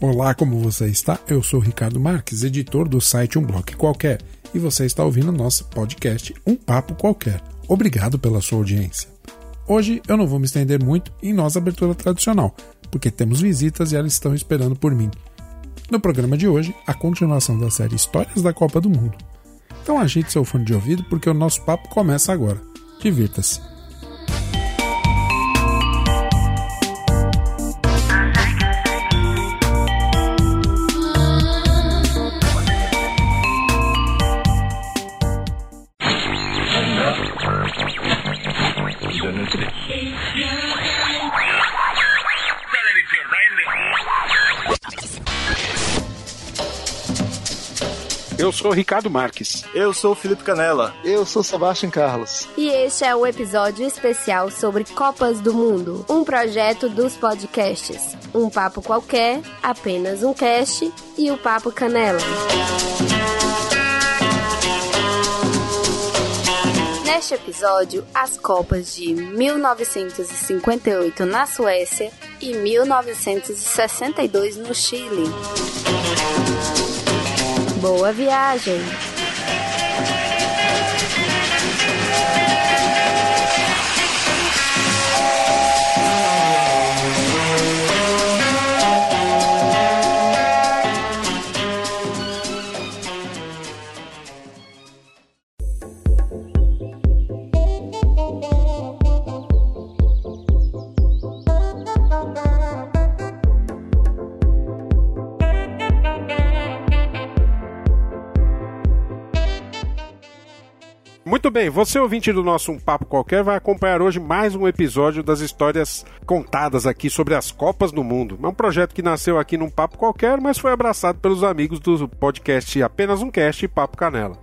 Olá, como você está? Eu sou Ricardo Marques, editor do site Um Bloco Qualquer, e você está ouvindo o nosso podcast Um Papo Qualquer. Obrigado pela sua audiência. Hoje eu não vou me estender muito em nossa abertura tradicional, porque temos visitas e elas estão esperando por mim. No programa de hoje, a continuação da série Histórias da Copa do Mundo. Então ajeite seu fone de ouvido porque o nosso papo começa agora. Divirta-se! Eu sou Ricardo Marques. Eu sou Felipe Canella. Eu sou Sebastião Carlos. E este é o episódio especial sobre Copas do Mundo, um projeto dos podcasts Um Papo Qualquer, Apenas Um Cast e o Papo Canella. Neste episódio, as Copas de 1958 na Suécia e 1962 no Chile. Boa viagem! Muito bem, você ouvinte do nosso Um Papo Qualquer vai acompanhar hoje mais um episódio das histórias contadas aqui sobre as Copas do Mundo. É um projeto que nasceu aqui num Papo Qualquer, mas foi abraçado pelos amigos do podcast Apenas Um Cast e Papo Canella.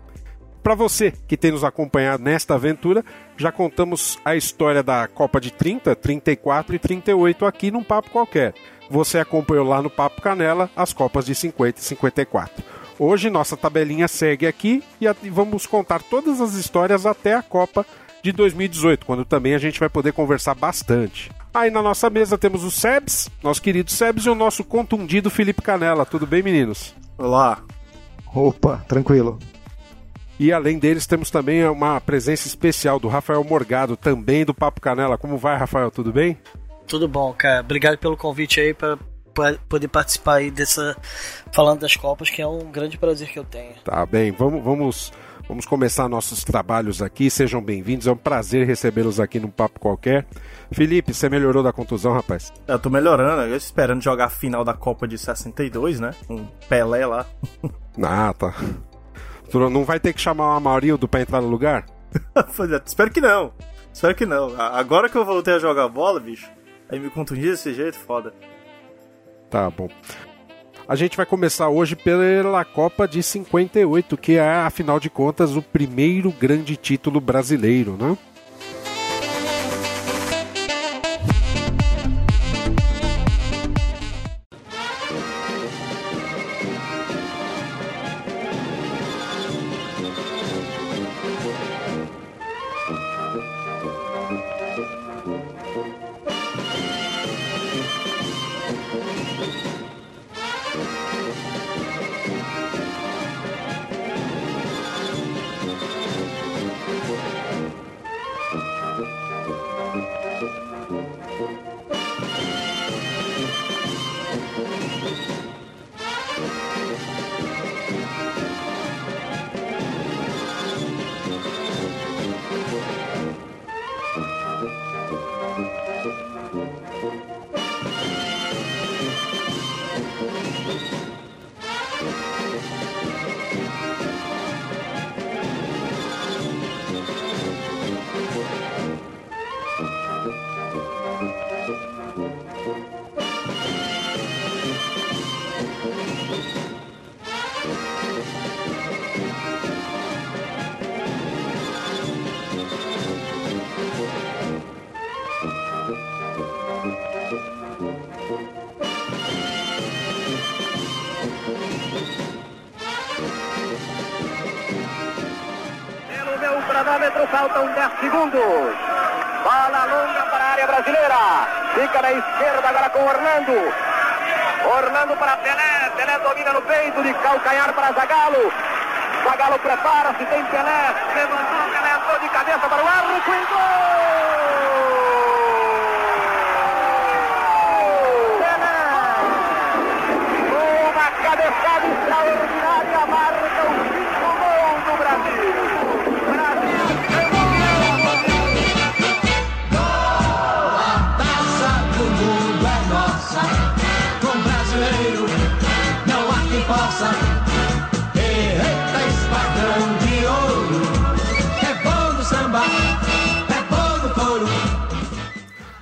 Para você que tem nos acompanhado nesta aventura, já contamos a história da Copa de 30, 34 e 38 aqui num Papo Qualquer. Você acompanhou lá no Papo Canella as Copas de 50 e 54. Hoje nossa tabelinha segue aqui e vamos contar todas as histórias até a Copa de 2018, quando também a gente vai poder conversar bastante. Aí na nossa mesa temos o Sebs, nosso querido Sebs, e o nosso contundido Felipe Canella. Tudo bem, meninos? Olá. Opa, tranquilo. E além deles temos também uma presença especial do Rafael Morgado, também do Papo Canella. Como vai, Rafael? Tudo bem? Tudo bom, cara. Obrigado pelo convite aí para poder participar aí dessa, falando das Copas, que é um grande prazer que eu tenho. Tá bem, vamos começar nossos trabalhos aqui, sejam bem-vindos, é um prazer recebê-los aqui num Papo Qualquer. Felipe, você melhorou da contusão, rapaz? Eu tô melhorando, eu esperando jogar a final da Copa de 62, né, um Pelé lá. Ah, tá. Não vai ter que chamar o Amarildo pra entrar no lugar? Espero que não, agora que eu voltei a jogar bola, bicho, aí me contundir desse jeito, foda. Tá bom. A gente vai começar hoje pela Copa de 58, que é, afinal de contas, o primeiro grande título brasileiro, né? cronômetro, faltam 10 segundos. Bola longa para a área brasileira. Fica na esquerda agora com Orlando. Orlando para Pelé. Pelé domina no peito, de calcanhar para Zagallo. Zagallo prepara-se, tem Pelé. Levantou Pelé, entrou de cabeça para o arco e gol! Pelé! Uma cabeçada extraordinária, marca o 5º gol do Brasil.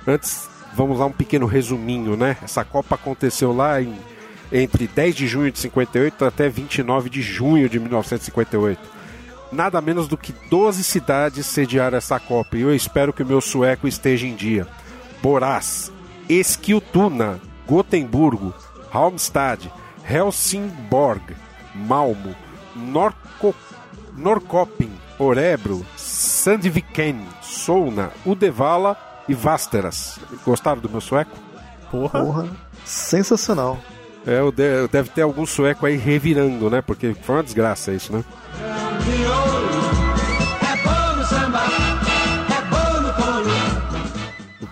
Antes, vamos lá, um pequeno resuminho, né? Essa Copa aconteceu lá entre 10 de junho de 58 até 29 de junho de 1958. Nada menos do que 12 cidades sediaram essa Copa, e eu espero que o meu sueco esteja em dia. Borås, Eskilstuna, Gotemburgo, Halmstad, Helsingborg, Malmo, Norrköping, Örebro, Sandviken, Solna, Uddevalla e Västerås. Gostaram do meu sueco? Porra, sensacional. É, deve ter algum sueco aí revirando, né? Porque foi uma desgraça isso, né?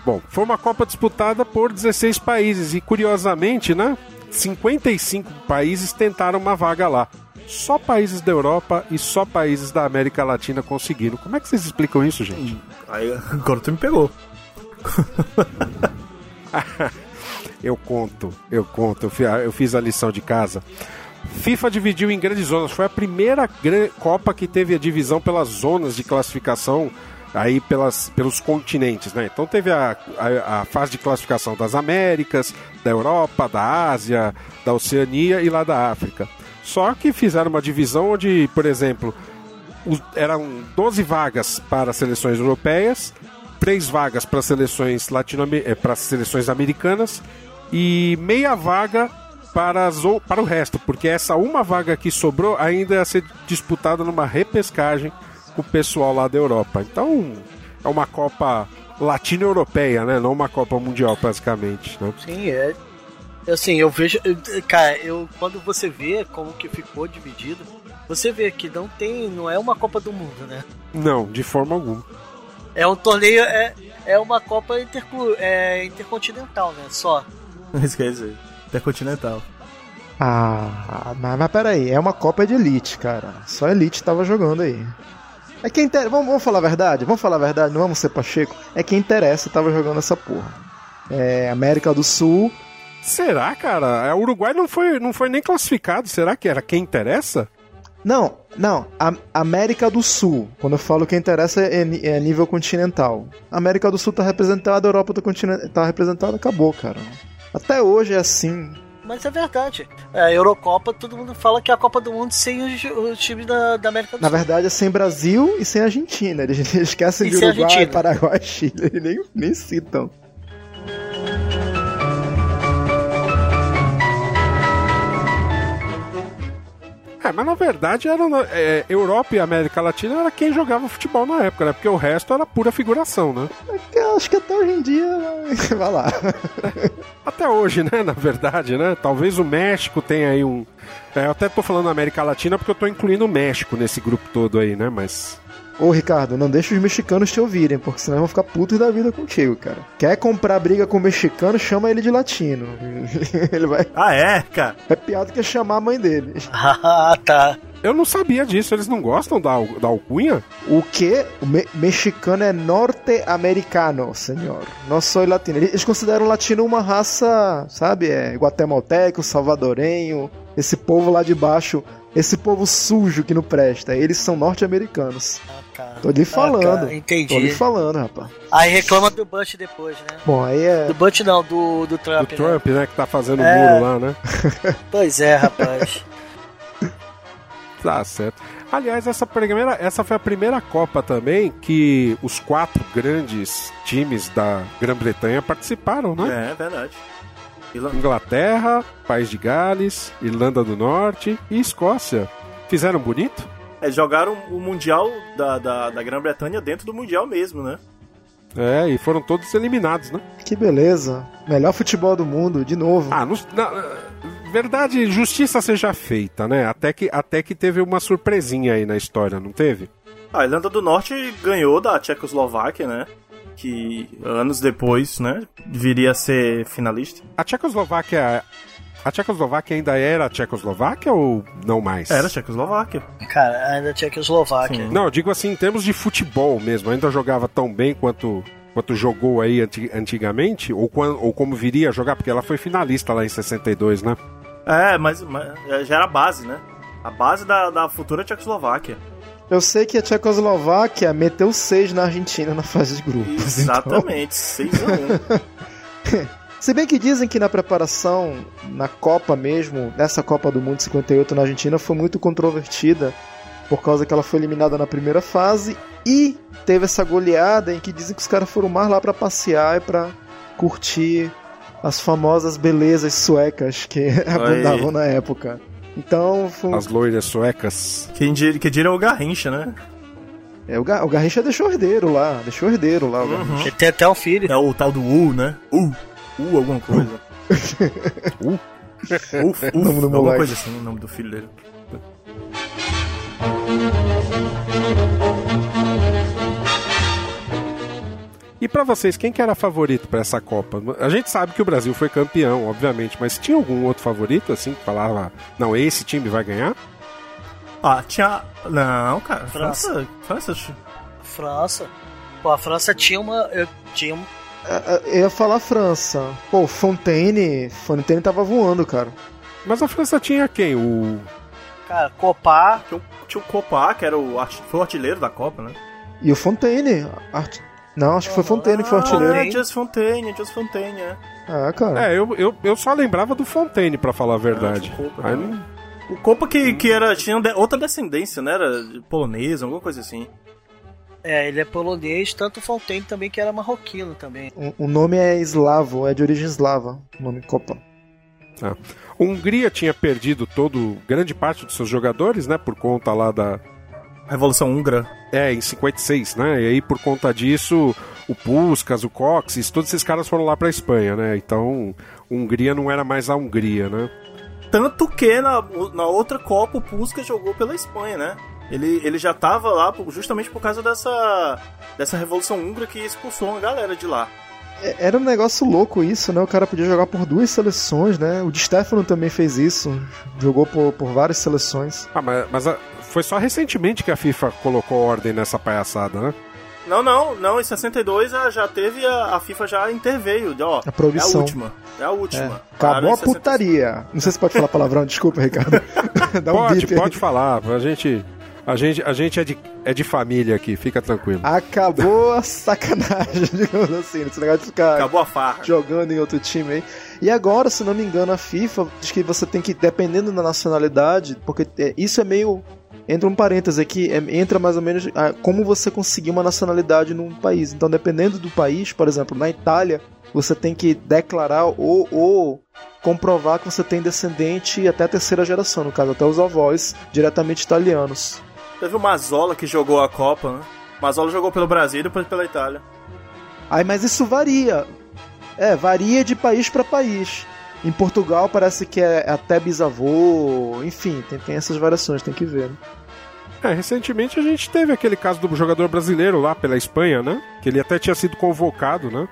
Bom, foi uma Copa disputada por 16 países e, curiosamente, né, 55 países tentaram uma vaga lá. Só países da Europa e só países da América Latina conseguiram. Como é que vocês explicam isso, gente? Aí, agora tu me pegou. Eu conto. Eu fiz a lição de casa. FIFA dividiu em grandes zonas. Foi a primeira Copa que teve a divisão pelas zonas de classificação aí pelos continentes, né? Então teve a fase de classificação das Américas, da Europa, da Ásia, da Oceania e lá da África. Só que fizeram uma divisão onde, por exemplo, eram 12 vagas para seleções europeias, 3 vagas para seleções para seleções americanas e meia vaga para o resto, porque essa uma vaga que sobrou ainda ia ser disputada numa repescagem com o pessoal lá da Europa. Então é uma Copa latino-europeia, né? Não uma Copa mundial, basicamente, né? Sim, é. Assim, eu vejo... Cara, quando você vê como que ficou dividido, você vê que não é uma Copa do Mundo, né? Não, de forma alguma. É um torneio... É uma Copa intercontinental, né? Só. Isso quer dizer, intercontinental. Ah, mas peraí, é uma Copa de elite, cara. Só elite tava jogando aí. É que vamos falar a verdade? Não vamos ser pacheco? É que interessa tava jogando essa porra. É América do Sul... Será, cara? O Uruguai não foi nem classificado. Será que era quem interessa? Não. A América do Sul. Quando eu falo quem interessa é nível continental. A América do Sul tá representada, a Europa tá representada, acabou, cara. Até hoje é assim. Mas é verdade. A Eurocopa, todo mundo fala que é a Copa do Mundo sem os times da América do Sul. Na verdade, é sem Brasil e sem Argentina. Eles esquecem de Uruguai, Argentina, Paraguai, Chile. Eles nem citam. Mas na verdade era Europa e América Latina era quem jogava futebol na época, né? Porque o resto era pura figuração, né? Eu acho que até hoje em dia, vai lá. Até hoje, né? Na verdade, né? Talvez o México tenha aí um... eu até tô falando América Latina porque eu tô incluindo o México nesse grupo todo aí, né? Mas... Ô, Ricardo, não deixa os mexicanos te ouvirem, porque senão vão ficar putos da vida contigo, cara. Quer comprar briga com o mexicano, chama ele de latino. Ele vai... Ah, é, cara? É pior do que chamar a mãe dele. Ah, tá. Eu não sabia disso, eles não gostam da alcunha? O quê? O mexicano é norte-americano, senhor. Não sou latino. Eles consideram o latino uma raça, sabe? É guatemalteco, salvadorenho, esse povo lá de baixo... Esse povo sujo que não presta, eles são norte-americanos. Tá. Tô lhe falando. Entendi. Tô lhe falando, rapaz. Aí reclama do Bush depois, né? Bom, aí é... Do Bush não, do Trump. Do Trump, né? Que tá fazendo o muro lá, né? Pois é, rapaz. Tá certo. Aliás, essa foi a primeira Copa também que os 4 grandes times da Grã-Bretanha participaram, né? É verdade. Inglaterra, País de Gales, Irlanda do Norte e Escócia. Fizeram bonito? jogaram o Mundial da Grã-Bretanha dentro do Mundial mesmo, né? É, e foram todos eliminados, né? Que beleza. Melhor futebol do mundo, de novo. Ah, verdade, justiça seja feita, né? Até que teve uma surpresinha aí na história, não teve? A Irlanda do Norte ganhou da Tchecoslováquia, né? Que anos depois, né, viria a ser finalista. A Tchecoslováquia ainda era a Tchecoslováquia ou não mais? Era a Tchecoslováquia. Cara, ainda a Tchecoslováquia. Sim. Não, eu digo assim, em termos de futebol mesmo, ainda jogava tão bem quanto jogou aí antigamente, ou como viria a jogar, porque ela foi finalista lá em 62, né? É, mas já era a base, né? A base da futura Tchecoslováquia. Eu sei que a Tchecoslováquia meteu 6 na Argentina na fase de grupos. Exatamente, 6-1. Se bem que dizem que na preparação, na Copa mesmo, nessa Copa do Mundo 58 na Argentina, foi muito controvertida, por causa que ela foi eliminada na primeira fase e teve essa goleada em que dizem que os caras foram mais lá pra passear e pra curtir as famosas belezas suecas que abundavam na época. Então foi... As loiras suecas. Que dirão o Garrincha, né? É, o Garrincha deixou herdeiro lá. Uhum. Ele tem até um filho. É o tal do U, né? Alguma coisa. Alguma coisa assim, o nome do filho dele. E pra vocês, quem que era favorito pra essa Copa? A gente sabe que o Brasil foi campeão, obviamente, mas tinha algum outro favorito, assim, que falava, não, esse time vai ganhar? Ah, tinha... Não, cara, França. Pô, a França tinha uma... Eu ia falar França. Pô, Fontaine tava voando, cara. Mas a França tinha quem? Cara, Copá. Tinha o Copá, que foi o artilheiro da Copa, né? E o Fontaine. Não, acho que foi Fontaine que foi artilheiro. É, Just Fontaine, é. Ah, cara. É, eu só lembrava do Fontaine, pra falar a verdade. O Copá que era, tinha outra descendência, né? Era polonesa, alguma coisa assim. É, ele é polonês, tanto o Fontaine também, que era marroquino também. O nome é eslavo, é de origem eslava, o nome Copa. Ah. A Hungria tinha perdido grande parte dos seus jogadores, né, por conta lá da... Revolução Húngara. É, em 56, né, e aí por conta disso, o Puskas, o Coxis, todos esses caras foram lá pra Espanha, né, então a Hungria não era mais a Hungria, né. Tanto que na outra Copa o Puskas jogou pela Espanha, né. Ele já tava lá justamente por causa dessa Revolução Húngara que expulsou uma galera de lá. Era um negócio louco isso, né? O cara podia jogar por 2 seleções, né? O Di Stefano também fez isso. Jogou por várias seleções. Ah, mas foi só recentemente que a FIFA colocou ordem nessa palhaçada, né? Não. Em 62 já teve... A FIFA já interveio. Ó, a proibição. É a última. Acabou a putaria. Não sei se pode falar palavrão. Desculpa, Ricardo. Pode falar. A gente é de família aqui, fica tranquilo. Acabou a sacanagem, digamos assim, esse negócio de ficar Acabou a farra. Jogando em outro time aí. E agora, se não me engano, a FIFA diz que você tem que, dependendo da nacionalidade, porque isso é meio... Entra um parêntese aqui, entra mais ou menos como você conseguir uma nacionalidade num país. Então, dependendo do país, por exemplo, na Itália, você tem que declarar ou comprovar que você tem descendente até a terceira geração, no caso, até os avós, diretamente italianos. Teve o Mazzola que jogou a Copa, né? Mazzola jogou pelo Brasil e depois pela Itália. Ai, mas isso varia. É, varia de país para país. Em Portugal parece que é até bisavô, enfim, tem essas variações, tem que ver, né? É, recentemente a gente teve aquele caso do jogador brasileiro lá pela Espanha, né? Que ele até tinha sido convocado, né?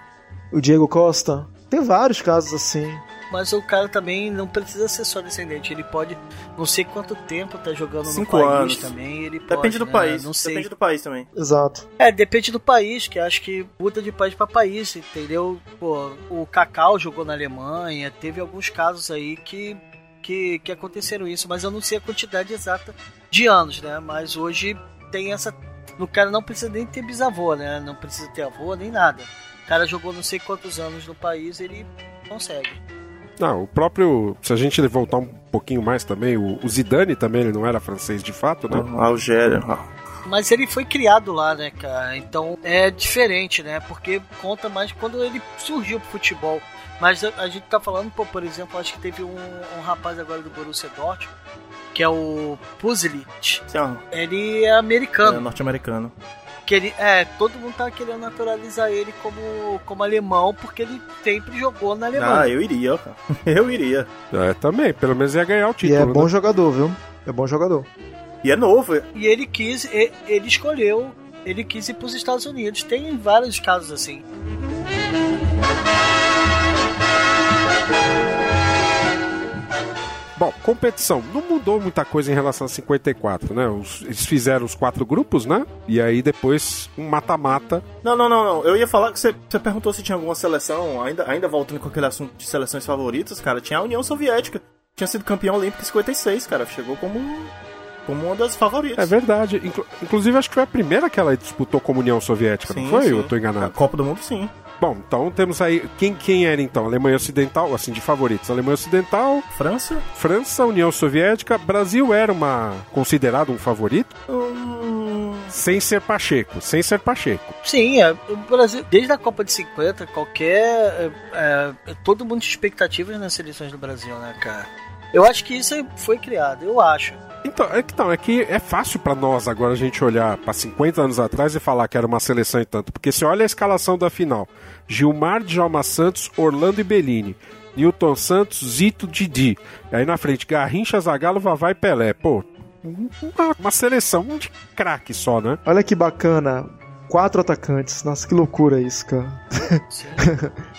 O Diego Costa. Tem vários casos assim. Mas o cara também não precisa ser só descendente. Ele pode, não sei quanto tempo, tá jogando 5 no país anos. Também. Ele depende pode, do né? país. Não sei. Depende do país também. Exato. É, depende do país, que acho que muda de país pra país, entendeu? Pô, o Kaká jogou na Alemanha, teve alguns casos aí que aconteceram isso, mas eu não sei a quantidade exata de anos, né? Mas hoje tem essa... O cara não precisa nem ter bisavô, né? Não precisa ter avô, nem nada. O cara jogou não sei quantos anos no país, ele consegue. Não, o próprio, se a gente voltar um pouquinho mais também, o Zidane também, ele não era francês de fato, né? Algéria. Mas ele foi criado lá, né, cara? Então é diferente, né? Porque conta mais quando ele surgiu pro futebol. Mas a gente tá falando, pô, por exemplo, acho que teve um rapaz agora do Borussia Dortmund que é o Puzilich. Ele é americano. É norte-americano. Que ele, todo mundo tá querendo naturalizar ele como alemão, porque ele sempre jogou na Alemanha. Ah, eu iria, cara. Eu iria. Também, pelo menos ia ganhar o título. E é bom jogador, viu? É bom jogador. E é novo. E ele escolheu ir pros Estados Unidos. Tem vários casos assim. Bom, competição. Não mudou muita coisa em relação a 54, né? Eles fizeram os 4 grupos, né? E aí depois um mata-mata. Não. Eu ia falar que você perguntou se tinha alguma seleção, ainda voltando com aquele assunto de seleções favoritas, cara. Tinha a União Soviética. Tinha sido campeão olímpico em 56, cara. Chegou como uma das favoritas. É verdade. Inclusive, acho que foi a primeira que ela disputou como União Soviética, sim, não foi? Sim. Eu tô enganado. A Copa do Mundo, sim. Bom, então temos aí... Quem era, então? Alemanha Ocidental, assim, de favoritos. Alemanha Ocidental... França, União Soviética. Brasil era considerado um favorito? Sem ser Pacheco. Sim, o Brasil, desde a Copa de 50, todo mundo tinha expectativas nas seleções do Brasil, né, cara? Eu acho que isso foi criado, eu acho. Então, é que é fácil pra nós agora a gente olhar pra 50 anos atrás e falar que era uma seleção e tanto. Porque se olha a escalação da final: Gilmar, Djalma Santos, Orlando e Bellini, Newton Santos, Zito, Didi. Aí na frente, Garrincha, Zagallo, Vavá e Pelé. Pô, uma seleção de craque só, né? Olha que bacana. 4 atacantes. Nossa, que loucura isso, cara.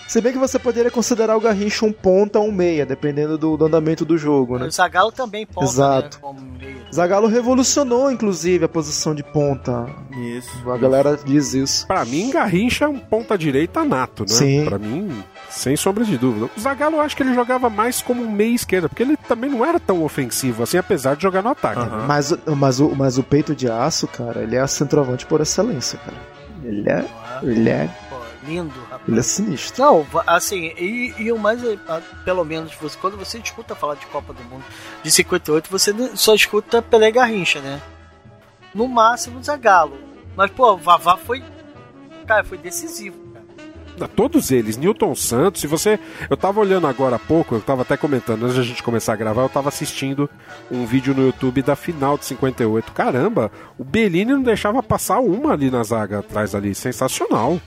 Se bem que você poderia considerar o Garrincha um ponta ou um meia, dependendo do andamento do jogo, né? O Zagallo também ponta, exato. Né? Zagallo revolucionou, inclusive, a posição de ponta. Isso. A galera diz isso. Pra mim, Garrincha é um ponta-direita nato, né? Sim. Pra mim, sem sombra de dúvida. O Zagallo, eu acho que ele jogava mais como meia esquerda, porque ele também não era tão ofensivo assim, apesar de jogar no ataque. Uhum. Mas o peito de aço, cara, ele é a centroavante por excelência, cara. Ele é lindo, rapaz. Ele é sinistro. Não, assim, e o mais, pelo menos, quando você escuta falar de Copa do Mundo de 58, você só escuta Pelé e Garrincha, né? No máximo, Zagallo. Mas, pô, o Vavá foi... Cara, foi decisivo. Todos eles, Newton Santos, se você... Eu tava olhando agora há pouco, eu tava até comentando, antes da gente começar a gravar, eu tava assistindo um vídeo no YouTube da final de 58. Caramba, o Bellini não deixava passar uma ali na zaga atrás ali, sensacional.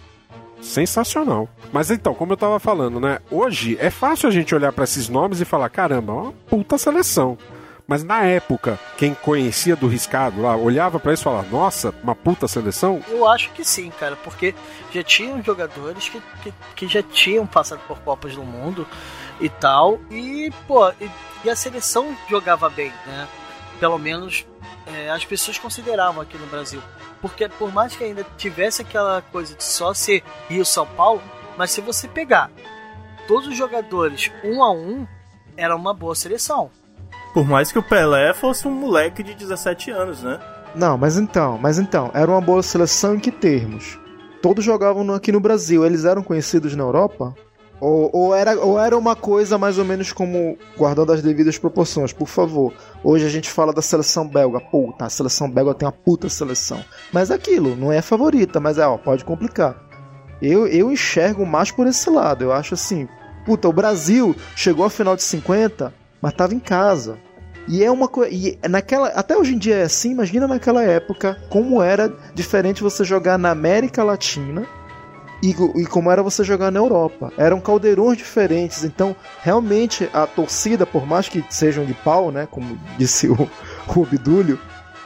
Mas então, como eu tava falando, né, hoje é fácil a gente olhar pra esses nomes e falar, caramba, uma puta seleção. Mas na época, quem conhecia do riscado lá, olhava pra isso e falava, nossa, uma puta seleção? Eu acho que sim, cara, porque já tinham jogadores que já tinham passado por Copas do Mundo e tal, e pô, e a seleção jogava bem, né? Pelo menos as pessoas consideravam aqui no Brasil. Porque por mais que ainda tivesse aquela coisa de só ser Rio-São Paulo, mas se você pegar todos os jogadores 1 a 1, era uma boa seleção. Por mais que o Pelé fosse um moleque de 17 anos, né? Não, mas então, era uma boa seleção em que termos? Todos jogavam aqui no Brasil, eles eram conhecidos na Europa? Ou era uma coisa mais ou menos como, guardando as devidas proporções, por favor. Hoje a gente fala da seleção belga, puta, a seleção belga tem uma puta seleção. Mas aquilo, não é favorita, mas pode complicar. Eu enxergo mais por esse lado, eu acho assim, puta, o Brasil chegou à final de 50, mas tava em casa. E é uma coisa. Até hoje em dia é assim, imagina naquela época como era diferente você jogar na América Latina e como era você jogar na Europa. Eram caldeirões diferentes. Então, realmente, a torcida, por mais que sejam de pau, né? Como disse o Obdúlio,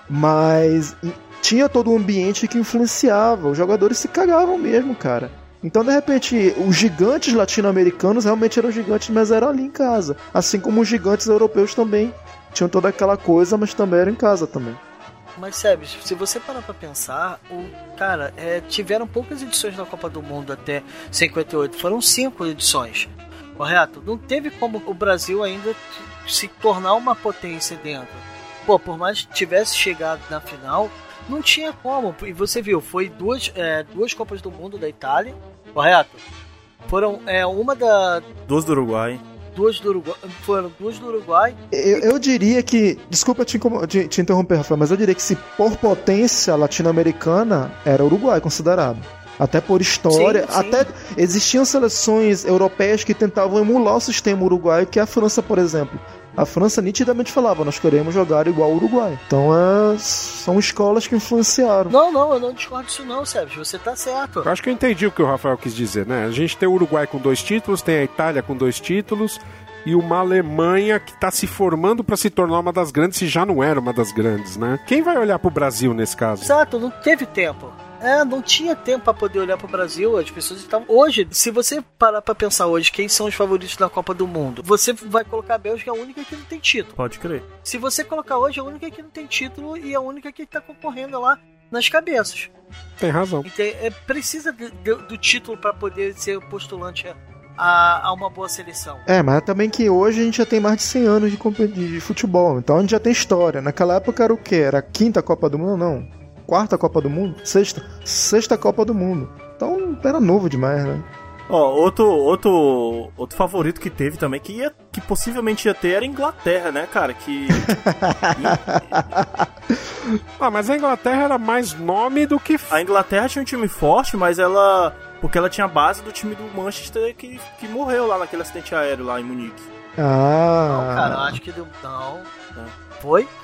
mas tinha todo um ambiente que influenciava. Os jogadores se cagavam mesmo, cara. Então, de repente, os gigantes latino-americanos realmente eram gigantes, mas eram ali em casa. Assim como os gigantes europeus também. Tinham toda aquela coisa, mas também eram em casa também. Mas, Sérgio, se você parar pra pensar, tiveram poucas edições da Copa do Mundo até 58. Foram 5 edições, correto? Não teve como o Brasil ainda se tornar uma potência dentro. Pô, por mais que tivesse chegado na final, não tinha como. E você viu, foi duas Copas do Mundo da Itália, correto? Foram uma da... Duas do Uruguai. Eu diria que... Desculpa te interromper, Rafael, mas eu diria que se por potência latino-americana, era Uruguai considerado. Até por história. Sim. Até existiam seleções europeias que tentavam emular o sistema uruguaio, que é a França, por exemplo. a França nitidamente falava, nós queremos jogar igual o Uruguai. Então são escolas que influenciaram. Não, eu não discordo disso não, Sérgio, você tá certo. Eu acho que eu entendi o que o Rafael quis dizer, né? A gente tem o Uruguai com 2 títulos, tem a Itália com 2 títulos e uma Alemanha que tá se formando para se tornar uma das grandes, se já não era uma das grandes, né? Quem vai olhar pro Brasil nesse caso? Exato, não teve tempo. Não tinha tempo pra poder olhar pro Brasil. As pessoas estavam... Hoje, se você parar pra pensar hoje quem são os favoritos da Copa do Mundo, você vai colocar a Bélgica, a única que não tem título. Pode crer. Se você colocar hoje, a única que não tem título e a única que tá concorrendo lá nas cabeças. Tem razão. Então, precisa do título pra poder ser postulante a uma boa seleção. Mas também que hoje a gente já tem mais de 100 anos de futebol, então a gente já tem história. Naquela época era o quê? Era a 5ª Copa do Mundo? Não. 4ª Copa do Mundo? 6ª? 6ª Copa do Mundo. Então, era novo demais, né? Outro favorito que teve também, que possivelmente ia ter, era a Inglaterra, né, cara? Que... Mas a Inglaterra era mais nome do que... A Inglaterra tinha um time forte, mas ela... Porque ela tinha a base do time do Manchester que morreu lá naquele acidente aéreo lá em Munique. Não, cara, eu acho que deu... Não...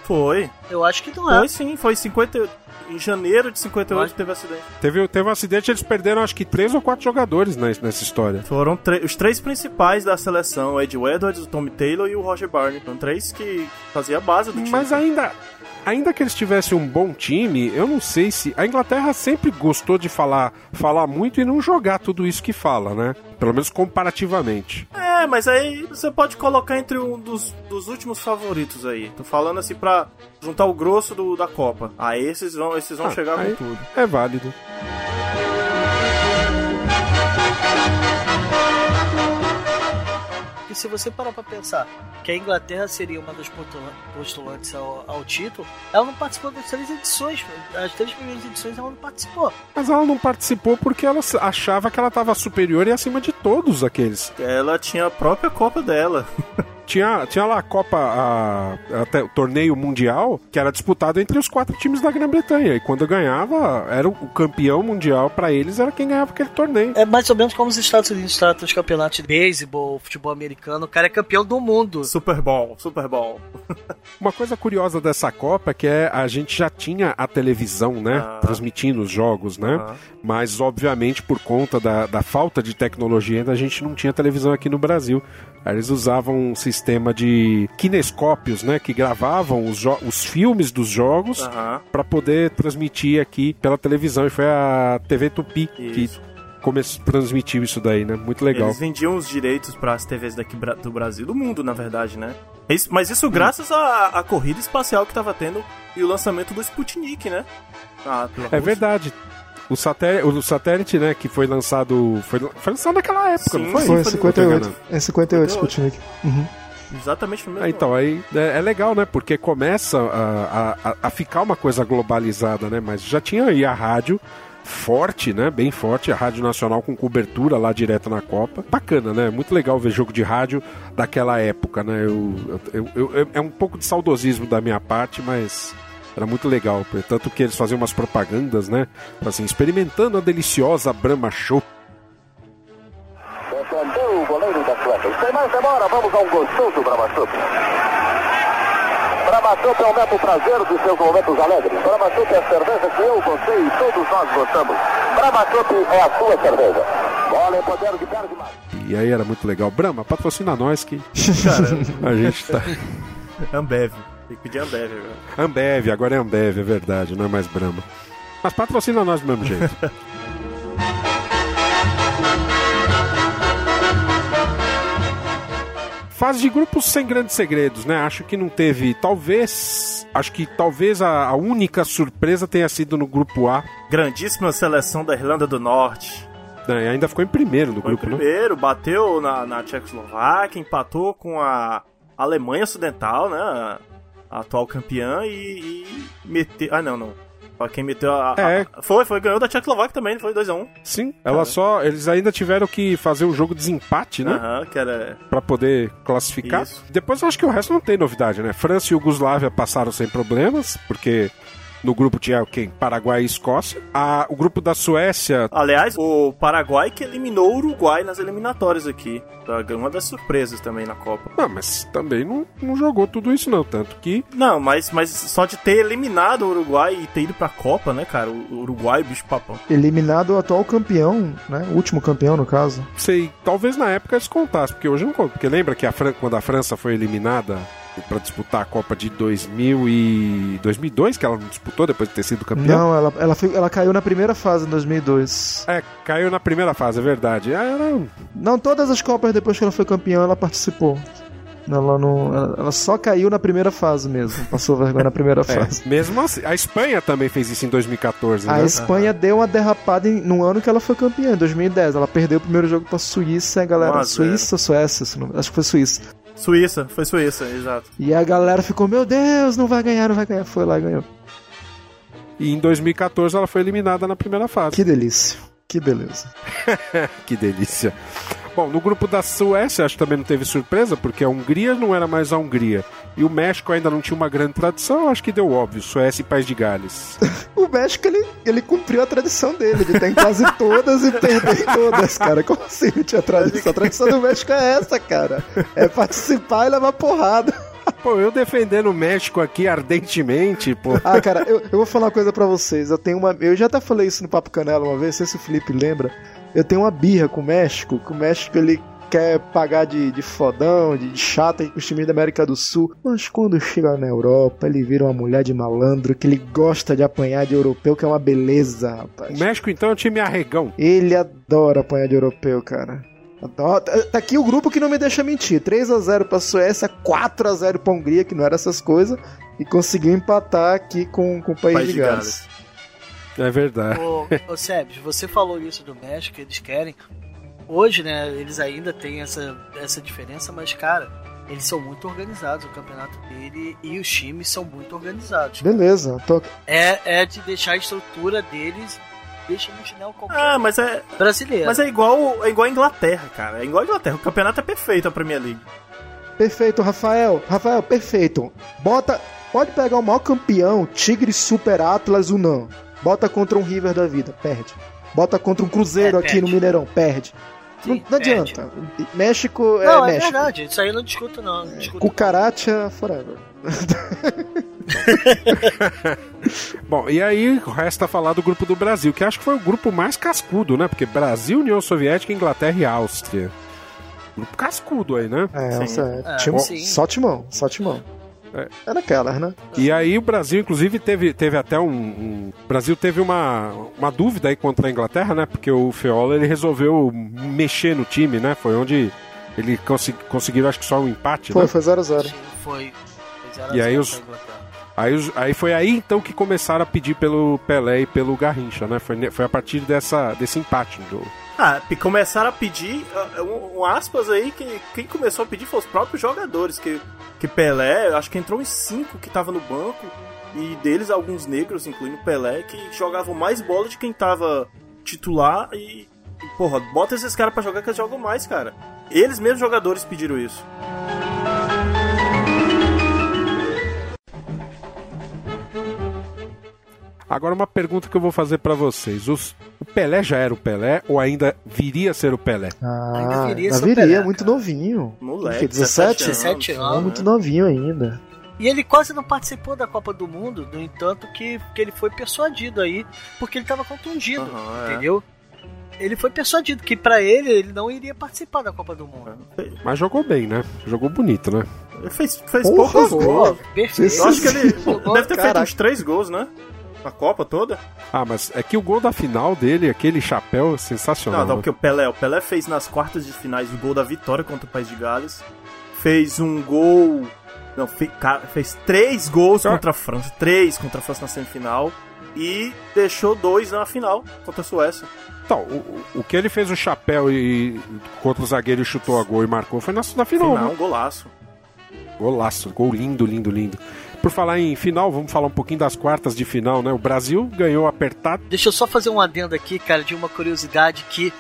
Foi? Eu acho que não é. Foi sim, foi 50... em janeiro de 58 teve acidente. Teve um acidente, eles perderam acho que 3 ou 4 jogadores nessa história. Foram os 3 principais da seleção, o Ed Edwards, o Tommy Taylor e o Roger Barney. Foram 3 que faziam a base do time. Mas ainda que eles tivessem um bom time, eu não sei se... A Inglaterra sempre gostou de falar muito e não jogar tudo isso que fala, né? Pelo menos comparativamente. Mas aí você pode colocar entre um dos últimos favoritos aí. Tô falando assim pra juntar o grosso da Copa. Aí esses vão chegar com tudo. É válido. E se você parar pra pensar que a Inglaterra seria uma das postulantes ao título, ela não participou das 3 edições. As 3 primeiras edições ela não participou. Mas ela não participou porque ela achava que ela estava superior e acima de todos aqueles. Ela tinha a própria Copa dela. Tinha lá a Copa, até o torneio mundial, que era disputado entre os 4 times da Grã-Bretanha. E quando ganhava, era o campeão mundial pra eles, era quem ganhava aquele torneio. É mais ou menos como os Estados Unidos tratam os campeonatos de beisebol, futebol americano. O cara é campeão do mundo. Super Bowl. Uma coisa curiosa dessa Copa é que a gente já tinha a televisão, né? Transmitindo os jogos, né? Mas, obviamente, por conta da falta de tecnologia, ainda a gente não tinha televisão aqui no Brasil. Aí eles usavam um sistema de kinescópios, né, que gravavam os filmes dos jogos para poder transmitir aqui pela televisão. E foi a TV Tupi que transmitiu isso daí, né? Muito legal. Eles vendiam os direitos para as TVs daqui do Brasil, do mundo, na verdade, né? Mas isso graças à corrida espacial que estava tendo e o lançamento do Sputnik, né? É verdade. O satélite, né, que foi lançado... Foi lançado naquela época, sim, não foi? Foi em 58. É 58, Sputnik. Uhum. Exatamente no mesmo. Então, aí é legal, né, porque começa a ficar uma coisa globalizada, né, mas já tinha aí a rádio forte, né, bem forte, a Rádio Nacional com cobertura lá direto na Copa. Bacana, né, muito legal ver jogo de rádio daquela época, né, é um pouco de saudosismo da minha parte, mas... Era muito legal, tanto que eles faziam umas propagandas, né? Assim, experimentando a deliciosa Brahma Show. Defendeu o goleiro da Suécia. Sem mais demora, vamos a um gostoso Brahma Show. Brahma Show é o neto prazer dos seus momentos alegres. Brahma Show é a cerveja que eu, você e todos nós gostamos. Brahma Show é a sua cerveja. Bola é poder de cara demais. E aí era muito legal. Brahma, patrocina nós que... Caramba. A gente tá... Ambev. Tem que pedir Ambev agora. Ambev, agora é Ambev, é verdade, não é mais Brahma. Mas patrocina nós do mesmo jeito. Fase de grupos sem grandes segredos, né? Acho que não teve, talvez a única surpresa tenha sido no grupo A. Grandíssima seleção da Irlanda do Norte. E ainda ficou em primeiro no grupo, né? Primeiro, bateu na Tchecoslováquia, empatou com a Alemanha Ocidental, né? A atual campeã e meteu... Quem meteu ganhou da Tchecoslováquia também, não foi 2-1. Sim, ela eles ainda tiveram que fazer o jogo de desempate, né? Que era... Pra poder classificar. Isso. Depois eu acho que o resto não tem novidade, né? França e Iugoslávia passaram sem problemas, porque No grupo tinha quem? Paraguai e Escócia. O grupo da Suécia... Aliás, o Paraguai que eliminou o Uruguai nas eliminatórias aqui. Uma das surpresas também na Copa. Ah, mas também não jogou tudo isso não, tanto que... Não, mas só de ter eliminado o Uruguai e ter ido pra Copa, né, cara? O Uruguai, bicho papão. Eliminado o atual campeão, né? O último campeão, no caso. Sei, talvez na época eles contassem, porque hoje não conta. Porque lembra que quando a França foi eliminada... pra disputar a Copa de 2002, que ela não disputou depois de ter sido campeã? Não, ela caiu na primeira fase em 2002. Caiu na primeira fase, é verdade. Não, todas as Copas depois que ela foi campeã, ela participou. Ela só caiu na primeira fase mesmo. Passou vergonha na primeira fase. Mesmo assim, a Espanha também fez isso em 2014, né? A Espanha deu uma derrapada no ano que ela foi campeã, em 2010. Ela perdeu o primeiro jogo pra Suíça, a galera. Suíça ou Suécia? Acho que foi Suíça. Foi Suíça, exato. E a galera ficou, meu Deus, não vai ganhar. Foi lá e ganhou. E em 2014 ela foi eliminada na primeira fase. Que delícia, que beleza. Que delícia. Bom, no grupo da Suécia, acho que também não teve surpresa, porque a Hungria não era mais a Hungria. E o México ainda não tinha uma grande tradição, acho que deu óbvio, Suécia e País de Gales. O México, ele cumpriu a tradição dele, de ter em quase todas e perder em todas, cara. Como assim não tinha tradição? A tradição do México é essa, cara. É participar e levar porrada. Pô, eu defendendo o México aqui ardentemente, pô. Cara, eu vou falar uma coisa pra vocês. Eu já até falei isso no Papo Canela uma vez, não sei se o Felipe lembra. Eu tenho uma birra com o México, ele quer pagar de fodão, de chata com os times da América do Sul. Mas quando chega na Europa, ele vira uma mulher de malandro, que ele gosta de apanhar de europeu, que é uma beleza, rapaz. O México, então, é um time arregão. Ele adora apanhar de europeu, cara. Tá aqui o grupo que não me deixa mentir. 3-0 pra Suécia, 4-0 pra Hungria, que não era essas coisas, e conseguiu empatar aqui com o País de Gales. É verdade. Ô Sérgio, você falou isso do México, eles querem. Hoje, né, eles ainda têm essa diferença, mas, cara, eles são muito organizados, o campeonato dele e os times são muito organizados. Beleza. É de deixar a estrutura deles, deixa no chinelo qualquer brasileiro. Mas é igual a Inglaterra, cara. É igual a Inglaterra. O campeonato é perfeito, a Premier League. Perfeito, Rafael. Rafael, perfeito. Pode pegar o maior campeão, Tigre, Super Atlas ou não. Bota contra um River da vida, perde. Bota contra um Cruzeiro aqui no Mineirão, perde. Sim, não adianta. Perde. México é México. Não, é verdade. Isso aí eu não discuto, não. Cucaracha forever. Bom, e aí resta falar do grupo do Brasil, que acho que foi o grupo mais cascudo, né? Porque Brasil, União Soviética, Inglaterra e Áustria. Grupo cascudo aí, né? Só timão. É daquelas, né? E aí o Brasil, inclusive, teve até O Brasil teve uma dúvida aí contra a Inglaterra, né? Porque o Feola, ele resolveu mexer no time, né? Foi onde ele conseguiu, acho que só um empate, né? Foi 0-0. E aí foi aí, então, que começaram a pedir pelo Pelé e pelo Garrincha, né? Foi a partir desse empate no jogo. Começaram a pedir, aspas aí, que quem começou a pedir foi os próprios jogadores, que Pelé, acho que entrou em 5 que tava no banco, e deles alguns negros, incluindo Pelé, que jogavam mais bola de quem tava titular, e porra, bota esses caras pra jogar que eles jogam mais, cara. Eles mesmos jogadores pediram isso. Agora uma pergunta que eu vou fazer pra vocês. O Pelé já era o Pelé ou ainda viria a ser o Pelé? Ainda viria a ser o Pelé, cara. Muito novinho. Moleque, 17 anos. Muito novinho ainda. E ele quase não participou da Copa do Mundo, no entanto que ele foi persuadido aí, porque ele tava contundido, entendeu? Ele foi persuadido que pra ele não iria participar da Copa do Mundo. Mas jogou bem, né? Jogou bonito, né? Ele fez poucos gols. Perfeito. Eu acho que ele deve ter feito uns 3 gols, né? A Copa toda? Mas é que o gol da final dele, aquele chapéu é sensacional. Não, porque o Pelé fez nas quartas de finais o gol da vitória contra o País de Gales. Fez um gol... Não, fez 3 gols contra a França. 3 contra a França na semifinal. E deixou 2 na final contra a Suécia. Então, o que ele fez o chapéu e contra o zagueiro chutou a gol e marcou foi na final. Final, né? Golaço. Golaço, gol lindo. Por falar em final, vamos falar um pouquinho das quartas de final, né? O Brasil ganhou apertado. Deixa eu só fazer um adendo aqui, cara, de uma curiosidade que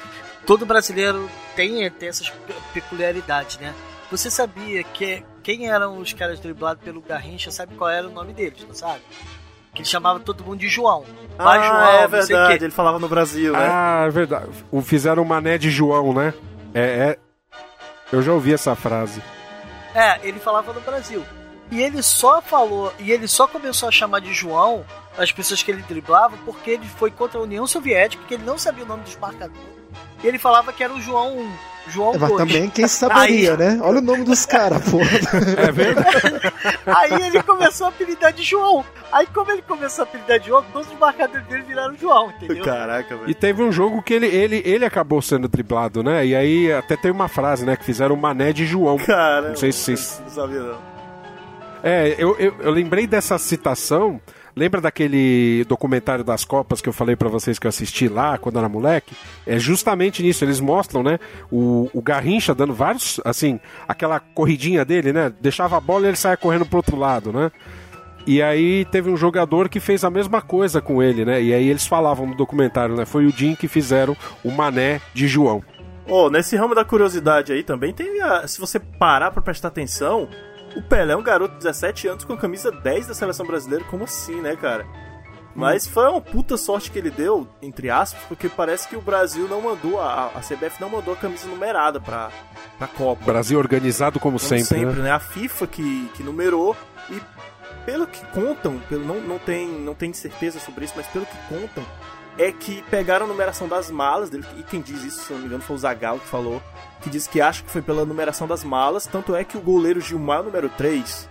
todo brasileiro tem essas peculiaridades, né? Você sabia que quem eram os caras driblados pelo Garrincha, sabe qual era o nome deles, não sabe? que ele chamava todo mundo de João. Vai, João, é verdade, ele falava no Brasil, né? Ah, é verdade. Fizeram o Mané de João, né? Eu já ouvi essa frase. É, ele falava no Brasil. E ele só falou, e ele só começou a chamar de João as pessoas que ele driblava, porque ele foi contra a União Soviética, porque ele não sabia o nome dos marcadores. E ele falava que era o João 1, João 2. Mas também quem saberia, aí... né? Olha o nome dos caras, porra. É verdade. Aí ele começou a apelidar de João. Aí como ele começou a apelidar de João, todos os marcadores dele viraram João, entendeu? Caraca, velho. E teve um jogo que ele acabou sendo driblado, né? E aí até tem uma frase, né? Que fizeram Mané de João. Cara, não sei se vocês... não sabia não. É, eu lembrei dessa citação. Lembra daquele documentário das Copas que eu falei pra vocês que eu assisti lá quando era moleque? É justamente nisso, eles mostram, né, o Garrincha dando vários, assim, aquela corridinha dele, né, deixava a bola e ele saia correndo pro outro lado, né? E aí teve um jogador que fez a mesma coisa com ele, né? E aí eles falavam no documentário, né, foi o Jim que fizeram o Mané de João. Oh, nesse ramo da curiosidade aí também tem a, se você parar pra prestar atenção, o Pelé é um garoto de 17 anos com a camisa 10 da seleção brasileira, como assim, né, cara? Mas foi uma puta sorte que ele deu, entre aspas, porque parece que o Brasil não mandou, a CBF não mandou a camisa numerada pra Copa. Brasil organizado como sempre, né? A FIFA que numerou, e pelo que contam, não tem certeza sobre isso, mas pelo que contam, é que pegaram a numeração das malas dele, e quem diz isso, se não me engano, foi o Zagallo que falou, que diz que acha que foi pela numeração das malas, tanto é que o goleiro Gilmar é o número 3,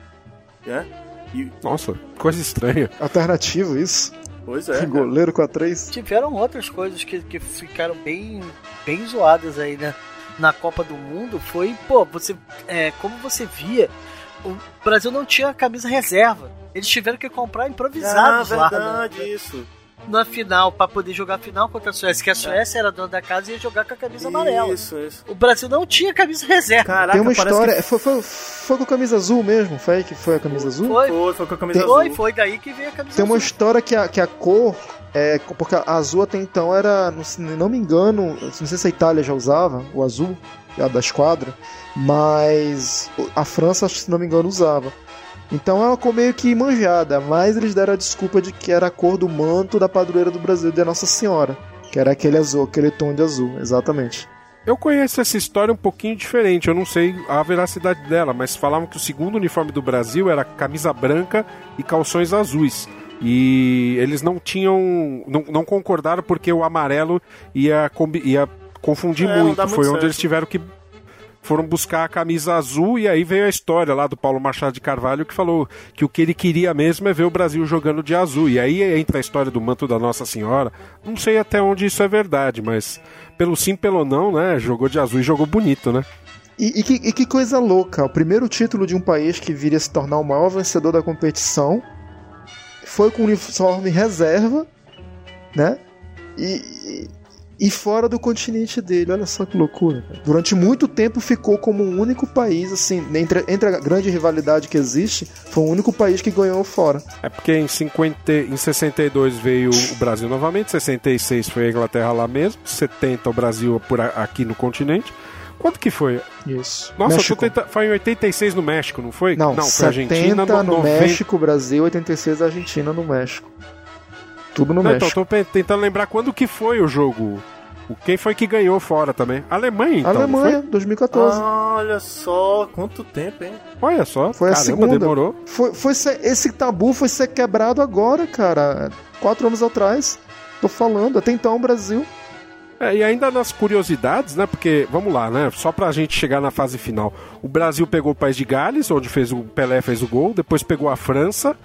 né? E... nossa, coisa estranha. Alternativo isso? Pois é. Que goleiro com a 3. Tiveram outras coisas que ficaram bem zoadas aí, né? Na Copa do Mundo foi, como você via, o Brasil não tinha camisa reserva. Eles tiveram que comprar improvisados lá. Ah, verdade, né? Isso. Na final, pra poder jogar a final contra a Suécia, que a Suécia era dona da casa e ia jogar com a camisa amarela. Isso. O Brasil não tinha camisa reserva. Caraca, tem uma história, que... foi com a camisa azul mesmo, foi que foi a camisa azul? Foi com a camisa azul. Foi daí que veio a camisa azul. Tem uma história que a cor, porque a azul até então era, se não me engano, não sei se a Itália já usava o azul, a da esquadra, mas a França, se não me engano, usava. Então ela ficou meio que manjada, mas eles deram a desculpa de que era a cor do manto da padroeira do Brasil, da Nossa Senhora, que era aquele azul, aquele tom de azul, exatamente. Eu conheço essa história um pouquinho diferente, eu não sei a veracidade dela, mas falavam que o segundo uniforme do Brasil era camisa branca e calções azuis. E eles não concordaram porque o amarelo ia confundir muito, foi onde eles tiveram que... foram buscar a camisa azul, e aí veio a história lá do Paulo Machado de Carvalho, que falou que o que ele queria mesmo é ver o Brasil jogando de azul. E aí entra a história do manto da Nossa Senhora. Não sei até onde isso é verdade, mas pelo sim, pelo não, né? Jogou de azul e jogou bonito, né? E que coisa louca. O primeiro título de um país que viria a se tornar o maior vencedor da competição foi com uniforme reserva, né? E fora do continente dele, olha só que loucura. Durante muito tempo ficou como o único país, assim, entre a grande rivalidade que existe, foi o único país que ganhou fora. É porque em 62 veio o Brasil novamente, 66 foi a Inglaterra lá mesmo, 70 o Brasil aqui no continente. Quanto que foi? Isso. Nossa, foi em 86 no México, não foi? Não, foi 70 Argentina, no México, Brasil, 86 Argentina no México. Tudo no México. Então, tô tentando lembrar quando que foi o jogo. Quem foi que ganhou fora também? Alemanha, então. Alemanha, 2014. Ah, olha só, quanto tempo, hein? Olha só, foi a segunda. Demorou. Esse tabu foi ser quebrado agora, cara. 4 anos atrás, tô falando. Até então, o Brasil... e ainda nas curiosidades, né? Porque, vamos lá, né? Só pra gente chegar na fase final. O Brasil pegou o País de Gales, onde o Pelé fez o gol. Depois pegou a França,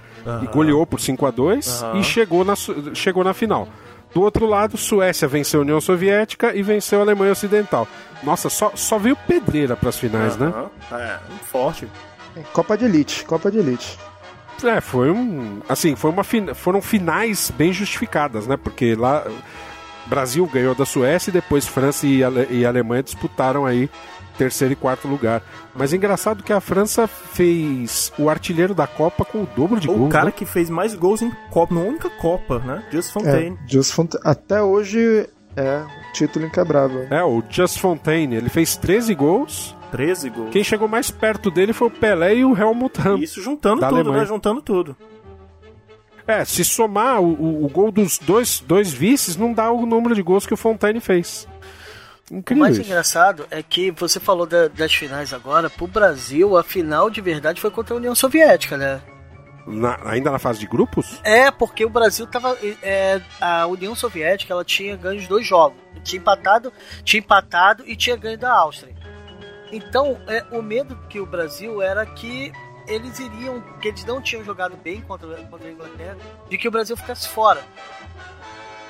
e goleou por 5-2, e chegou na final. Do outro lado, Suécia venceu a União Soviética e venceu a Alemanha Ocidental. Nossa, só veio pedreira pras finais, né? É, forte. Copa de Elite. É, foi um... assim, foram finais bem justificadas, né? Porque lá... Brasil ganhou da Suécia e depois França e Alemanha disputaram aí terceiro e quarto lugar. Mas é engraçado que a França fez o artilheiro da Copa com o dobro de gols. O cara, né, que fez mais gols em Copa, na única Copa, né? Just Fontaine. Just Fontaine. Até hoje é o título inquebrável. É, o Just Fontaine. Ele fez 13 gols. Quem chegou mais perto dele foi o Pelé e o Helmut Rahn. Isso juntando tudo, Alemanha. Né? Juntando tudo. É, se somar o gol dos dois vices, não dá o número de gols que o Fontaine fez. Incrível. O mais engraçado é que você falou das finais agora. Pro Brasil, a final de verdade foi contra a União Soviética, né? Ainda na fase de grupos? É, porque o Brasil tava... a União Soviética, ela tinha ganho os dois jogos. Tinha empatado e tinha ganho da Áustria. Então, o medo que o Brasil era que eles iriam... que eles não tinham jogado bem contra a Inglaterra, de que o Brasil ficasse fora.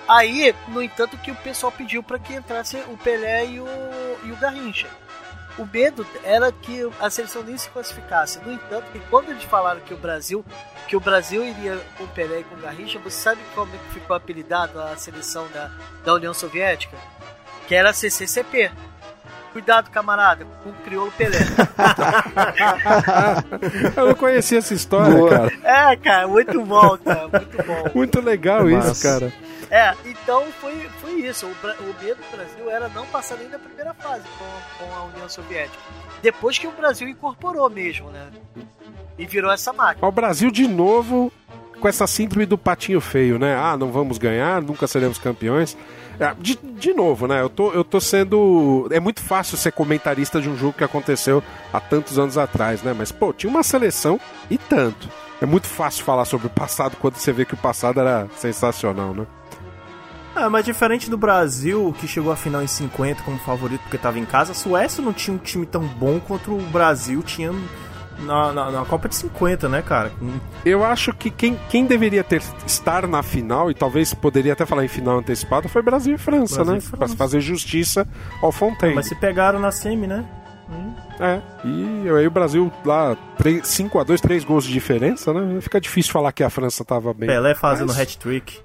Aí, no entanto, que o pessoal pediu para que entrasse o Pelé e o Garrincha. O medo era que a seleção nem se classificasse. No entanto, que quando eles falaram que o Brasil iria com o Pelé e com o Garrincha, você sabe como ficou apelidado a seleção da União Soviética? Que era a CCCP. Cuidado, camarada, com o crioulo Pelé. Eu não conhecia essa história, boa, cara. É, cara, muito bom, cara, muito bom. Muito legal isso, cara. É, então foi isso. O medo do Brasil era não passar nem da primeira fase com a União Soviética. Depois que o Brasil incorporou mesmo, né? E virou essa máquina. O Brasil, de novo, com essa síndrome do patinho feio, né? Ah, não vamos ganhar, nunca seremos campeões. De novo, né? Eu tô sendo... É muito fácil ser comentarista de um jogo que aconteceu há tantos anos atrás, né? Mas, pô, tinha uma seleção e tanto. É muito fácil falar sobre o passado quando você vê que o passado era sensacional, né? Ah, mas diferente do Brasil, que chegou à final em 50 como favorito porque tava em casa, a Suécia não tinha um time tão bom quanto o Brasil tinha... Na Copa de 50, né, cara? Eu acho que quem deveria estar na final, e talvez poderia até falar em final antecipada, foi Brasil e França, Brasil, né? E França. Pra fazer justiça ao Fontaine. Mas se pegaram na semi, né? É, e aí o Brasil lá, 5-2, 3 gols de diferença, né? Fica difícil falar que a França tava bem. Pelé fazendo hat-trick.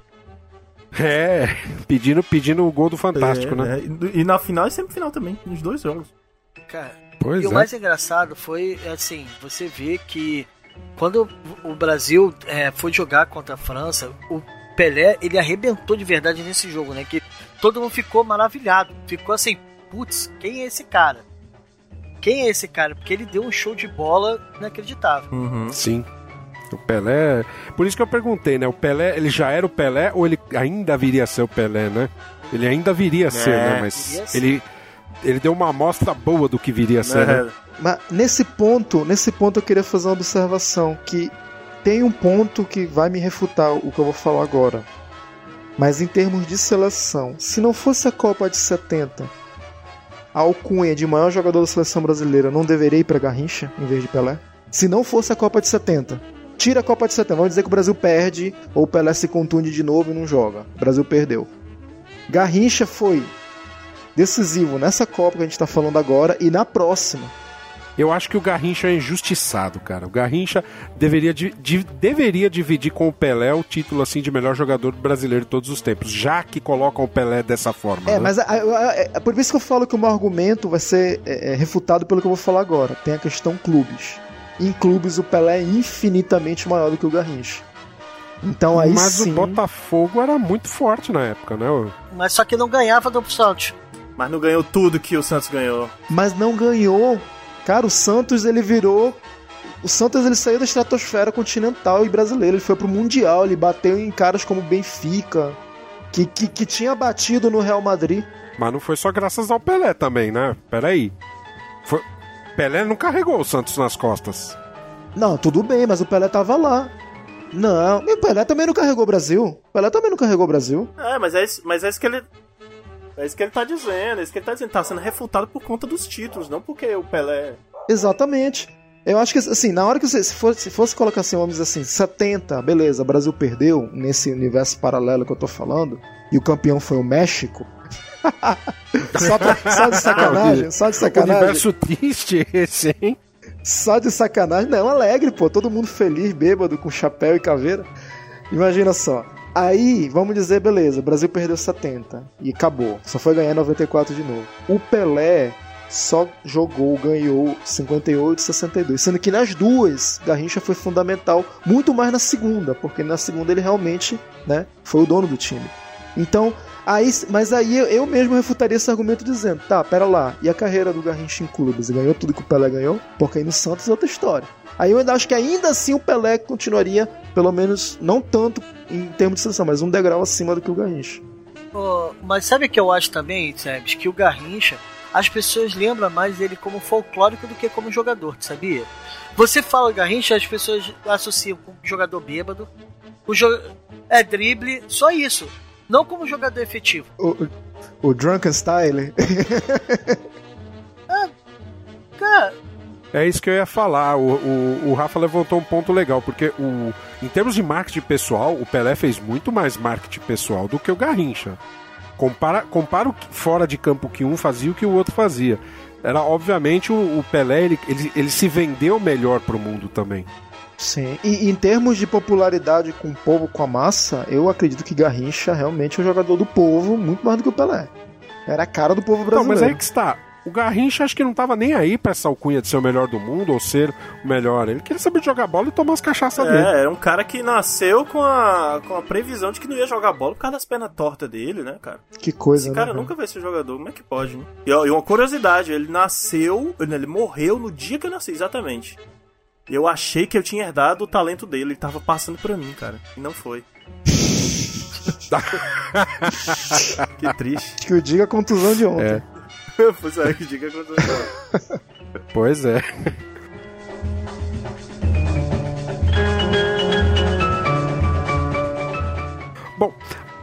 É, pedindo o gol do Fantástico, né? E na final e semifinal também, nos dois jogos. Cara... Pois e o mais engraçado foi, assim, você vê que quando o Brasil foi jogar contra a França, o Pelé, ele arrebentou de verdade nesse jogo, né? Que todo mundo ficou maravilhado, ficou assim, putz, quem é esse cara? Quem é esse cara? Porque ele deu um show de bola inacreditável. Uhum. Sim. O Pelé... Por isso que eu perguntei, né? O Pelé, ele já era o Pelé ou ele ainda viria a ser o Pelé, né? Ele ainda viria a ser, né? Mas ele... Ele deu uma amostra boa do que viria a ser, né? Mas nesse ponto eu queria fazer uma observação, que tem um ponto que vai me refutar o que eu vou falar agora. Mas em termos de seleção, se não fosse a Copa de 70, a alcunha de maior jogador da seleção brasileira não deveria ir para Garrincha em vez de Pelé? Se não fosse a Copa de 70, tira a Copa de 70, vamos dizer que o Brasil perde ou o Pelé se contunde de novo e não joga. O Brasil perdeu. Garrincha foi... decisivo nessa Copa que a gente tá falando agora e na próxima. Eu acho que o Garrincha é injustiçado, cara. O Garrincha deveria dividir com o Pelé o título assim de melhor jogador brasileiro de todos os tempos, já que colocam o Pelé dessa forma. É, né? Mas é por isso que eu falo que o meu argumento vai ser refutado pelo que eu vou falar agora. Tem a questão clubes. Em clubes o Pelé é infinitamente maior do que o Garrincha. Então, aí mas sim... o Botafogo era muito forte na época, né? Mas só que não ganhava do Santos. Mas não ganhou tudo que o Santos ganhou. Mas não ganhou. Cara, o Santos, ele virou... O Santos, ele saiu da estratosfera continental e brasileira. Ele foi pro Mundial, ele bateu em caras como Benfica, que tinha batido no Real Madrid. Mas não foi só graças ao Pelé também, né? Peraí. Pelé não carregou o Santos nas costas. Não, tudo bem, mas o Pelé tava lá. Não, e o Pelé também não carregou o Brasil. O Pelé também não carregou o Brasil. É, mas é isso que ele... É isso que ele tá dizendo, tá sendo refutado por conta dos títulos, não porque o Pelé... Exatamente. Eu acho que, assim, na hora que você... Se fosse colocar assim, vamos dizer assim, 70, beleza, o Brasil perdeu, nesse universo paralelo que eu tô falando, e o campeão foi o México... só de sacanagem, só de sacanagem. Universo triste esse, hein? Só de sacanagem, não, alegre, pô, todo mundo feliz, bêbado, com chapéu e caveira. Imagina só. Aí, vamos dizer, beleza, o Brasil perdeu 70 e acabou. Só foi ganhar 94 de novo. O Pelé só ganhou 58 e 62. Sendo que nas duas, Garrincha foi fundamental, muito mais na segunda. Porque na segunda ele realmente, né, foi o dono do time. Então, Aí, mas aí eu mesmo refutaria esse argumento dizendo, tá, pera lá, e a carreira do Garrincha em clubes? Ganhou tudo que o Pelé ganhou? Porque aí no Santos é outra história. Aí eu ainda acho que ainda assim o Pelé continuaria, pelo menos, não tanto em termos de seleção, mas um degrau acima do que o Garrincha. Oh, mas sabe o que eu acho também, Sebes? Que o Garrincha, as pessoas lembram mais dele como folclórico do que como jogador, sabia? Você fala Garrincha, as pessoas associam com jogador bêbado, é drible, só isso. Não como jogador efetivo. O Drunken Style. Cara. É isso que eu ia falar. O Rafa levantou um ponto legal, porque em termos de marketing pessoal, o Pelé fez muito mais marketing pessoal do que o Garrincha. Compara o fora de campo que um fazia e o que o outro fazia. Era, obviamente, o Pelé, ele se vendeu melhor pro mundo também. Sim, e em termos de popularidade com o povo, com a massa, eu acredito que Garrincha realmente é um jogador do povo muito mais do que o Pelé. Era a cara do povo brasileiro. Não, mas aí que está. O Garrincha acho que não tava nem aí pra essa alcunha de ser o melhor do mundo ou ser o melhor. Ele queria saber jogar bola e tomar as cachaças dele. É, era um cara que nasceu com a previsão de que não ia jogar bola por causa das pernas tortas dele, né, cara? Que coisa, esse cara nunca vai ser jogador, como é que pode, né? E uma curiosidade, ele morreu no dia que eu nasci, exatamente. Eu achei que eu tinha herdado o talento dele, ele tava passando pra mim, cara. E não foi. Que triste. Que o diga a contusão de ontem. Pois é, que diga a contusão de ontem. Pois é. Bom,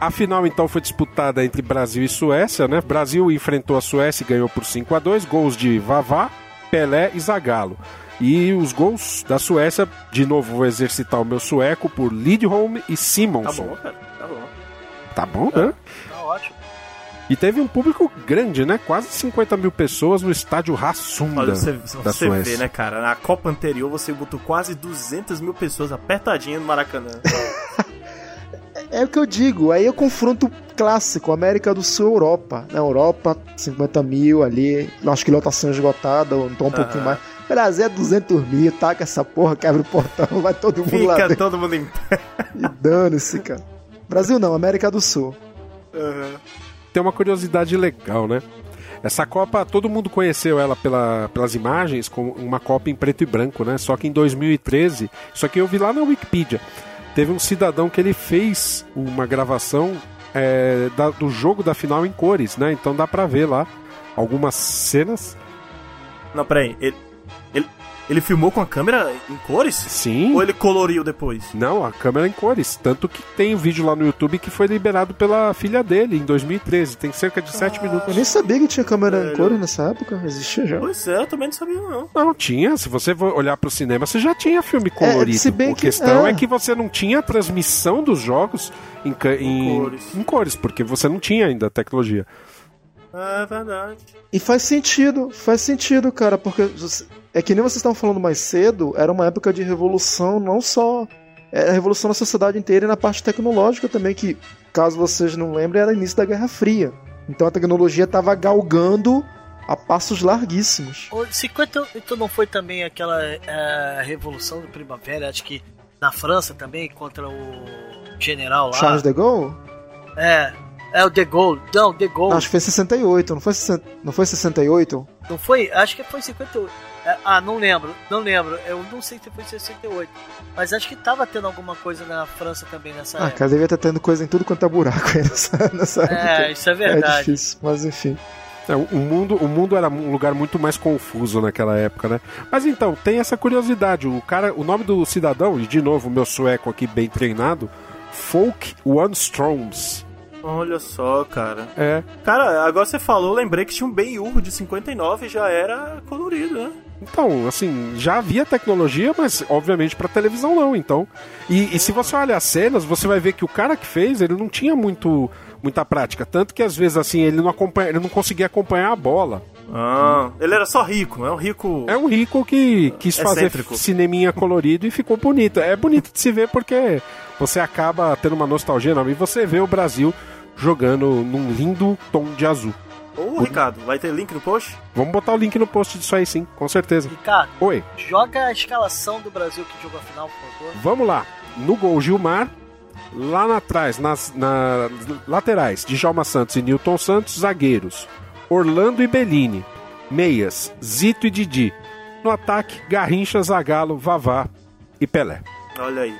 a final então foi disputada entre Brasil e Suécia, né? Brasil enfrentou a Suécia e ganhou por 5-2, gols de Vavá, Pelé e Zagallo. E os gols da Suécia, de novo vou exercitar o meu sueco, por Lidholm e Simonsson. Tá bom, cara, tá bom. Tá bom, né? Tá ótimo. E teve um público grande, né? Quase 50 mil pessoas no estádio Hassunda. Olha, você vê, né, cara? Na Copa anterior você botou quase 200 mil pessoas apertadinha no Maracanã. É o que eu digo, aí eu confronto clássico, América do Sul, Europa. Na Europa, 50 mil ali, acho que lotação esgotada, ou então um pouquinho mais. Brasil é 200 mil, taca essa porra, quebra o portão, vai todo mundo lá dentro. Fica todo mundo em pé. E dane-se, cara. Brasil não, América do Sul. Tem uma curiosidade legal, né? Essa Copa, todo mundo conheceu ela pelas imagens, como uma Copa em preto e branco, né? Só que em 2013, isso aqui eu vi lá na Wikipedia, teve um cidadão que ele fez uma gravação do jogo da final em cores, né? Então dá pra ver lá algumas cenas. Não, peraí, ele filmou com a câmera em cores? Sim. Ou ele coloriu depois? Não, a câmera em cores. Tanto que tem um vídeo lá no YouTube que foi liberado pela filha dele em 2013. Tem cerca de 7 minutos. Eu nem sabia que tinha câmera em cores nessa época. Existia já. Pois é, eu também não sabia não. Não, tinha. Se você olhar pro cinema, você já tinha filme colorido. Se bem a questão é que você não tinha a transmissão dos jogos em cores. Porque você não tinha ainda a tecnologia. É verdade. E faz sentido, cara, porque é que nem vocês estavam falando mais cedo, era uma época de revolução, não só a revolução na sociedade inteira e na parte tecnológica também, que, caso vocês não lembrem, era início da Guerra Fria. Então a tecnologia estava galgando a passos larguíssimos. Então não foi também aquela revolução do Primavera, acho que na França também, contra o general lá. Charles de Gaulle? É o De Gaulle. Não, De Gaulle. Acho que foi 68, não foi 68? Não foi? Acho que foi 58. Não lembro. Eu não sei se foi 68. Mas acho que tava tendo alguma coisa na França também nessa época. Cara, devia estar tendo coisa em tudo quanto é buraco aí nessa época. Isso é verdade. É difícil, mas enfim. O mundo era um lugar muito mais confuso naquela época, né? Mas então, tem essa curiosidade. O nome do cidadão, e de novo, meu sueco aqui bem treinado, Folk Wanstroms. Olha só, cara. Cara, agora você falou, lembrei que tinha um Ben-Hur de 59 e já era colorido, né? Então, assim, já havia tecnologia, mas obviamente pra televisão não, então. E se você olhar as cenas, você vai ver que o cara que fez, ele não tinha muita prática. Tanto que às vezes, assim, ele não conseguia acompanhar a bola. Ele era só rico, é um rico que quis fazer cineminha colorido e ficou bonito. É bonito de se ver porque você acaba tendo uma nostalgia enorme e você vê o Brasil jogando num lindo tom de azul. Ricardo, vai ter link no post? Vamos botar o link no post disso aí sim, com certeza. Ricardo, joga a escalação do Brasil que jogou a final, por favor. Vamos lá, no gol Gilmar, Lá atrás, nas laterais, Djalma Santos e Newton Santos, zagueiros. Orlando e Bellini. Meias, Zito e Didi. No ataque, Garrincha, Zagallo, Vavá e Pelé. Olha aí.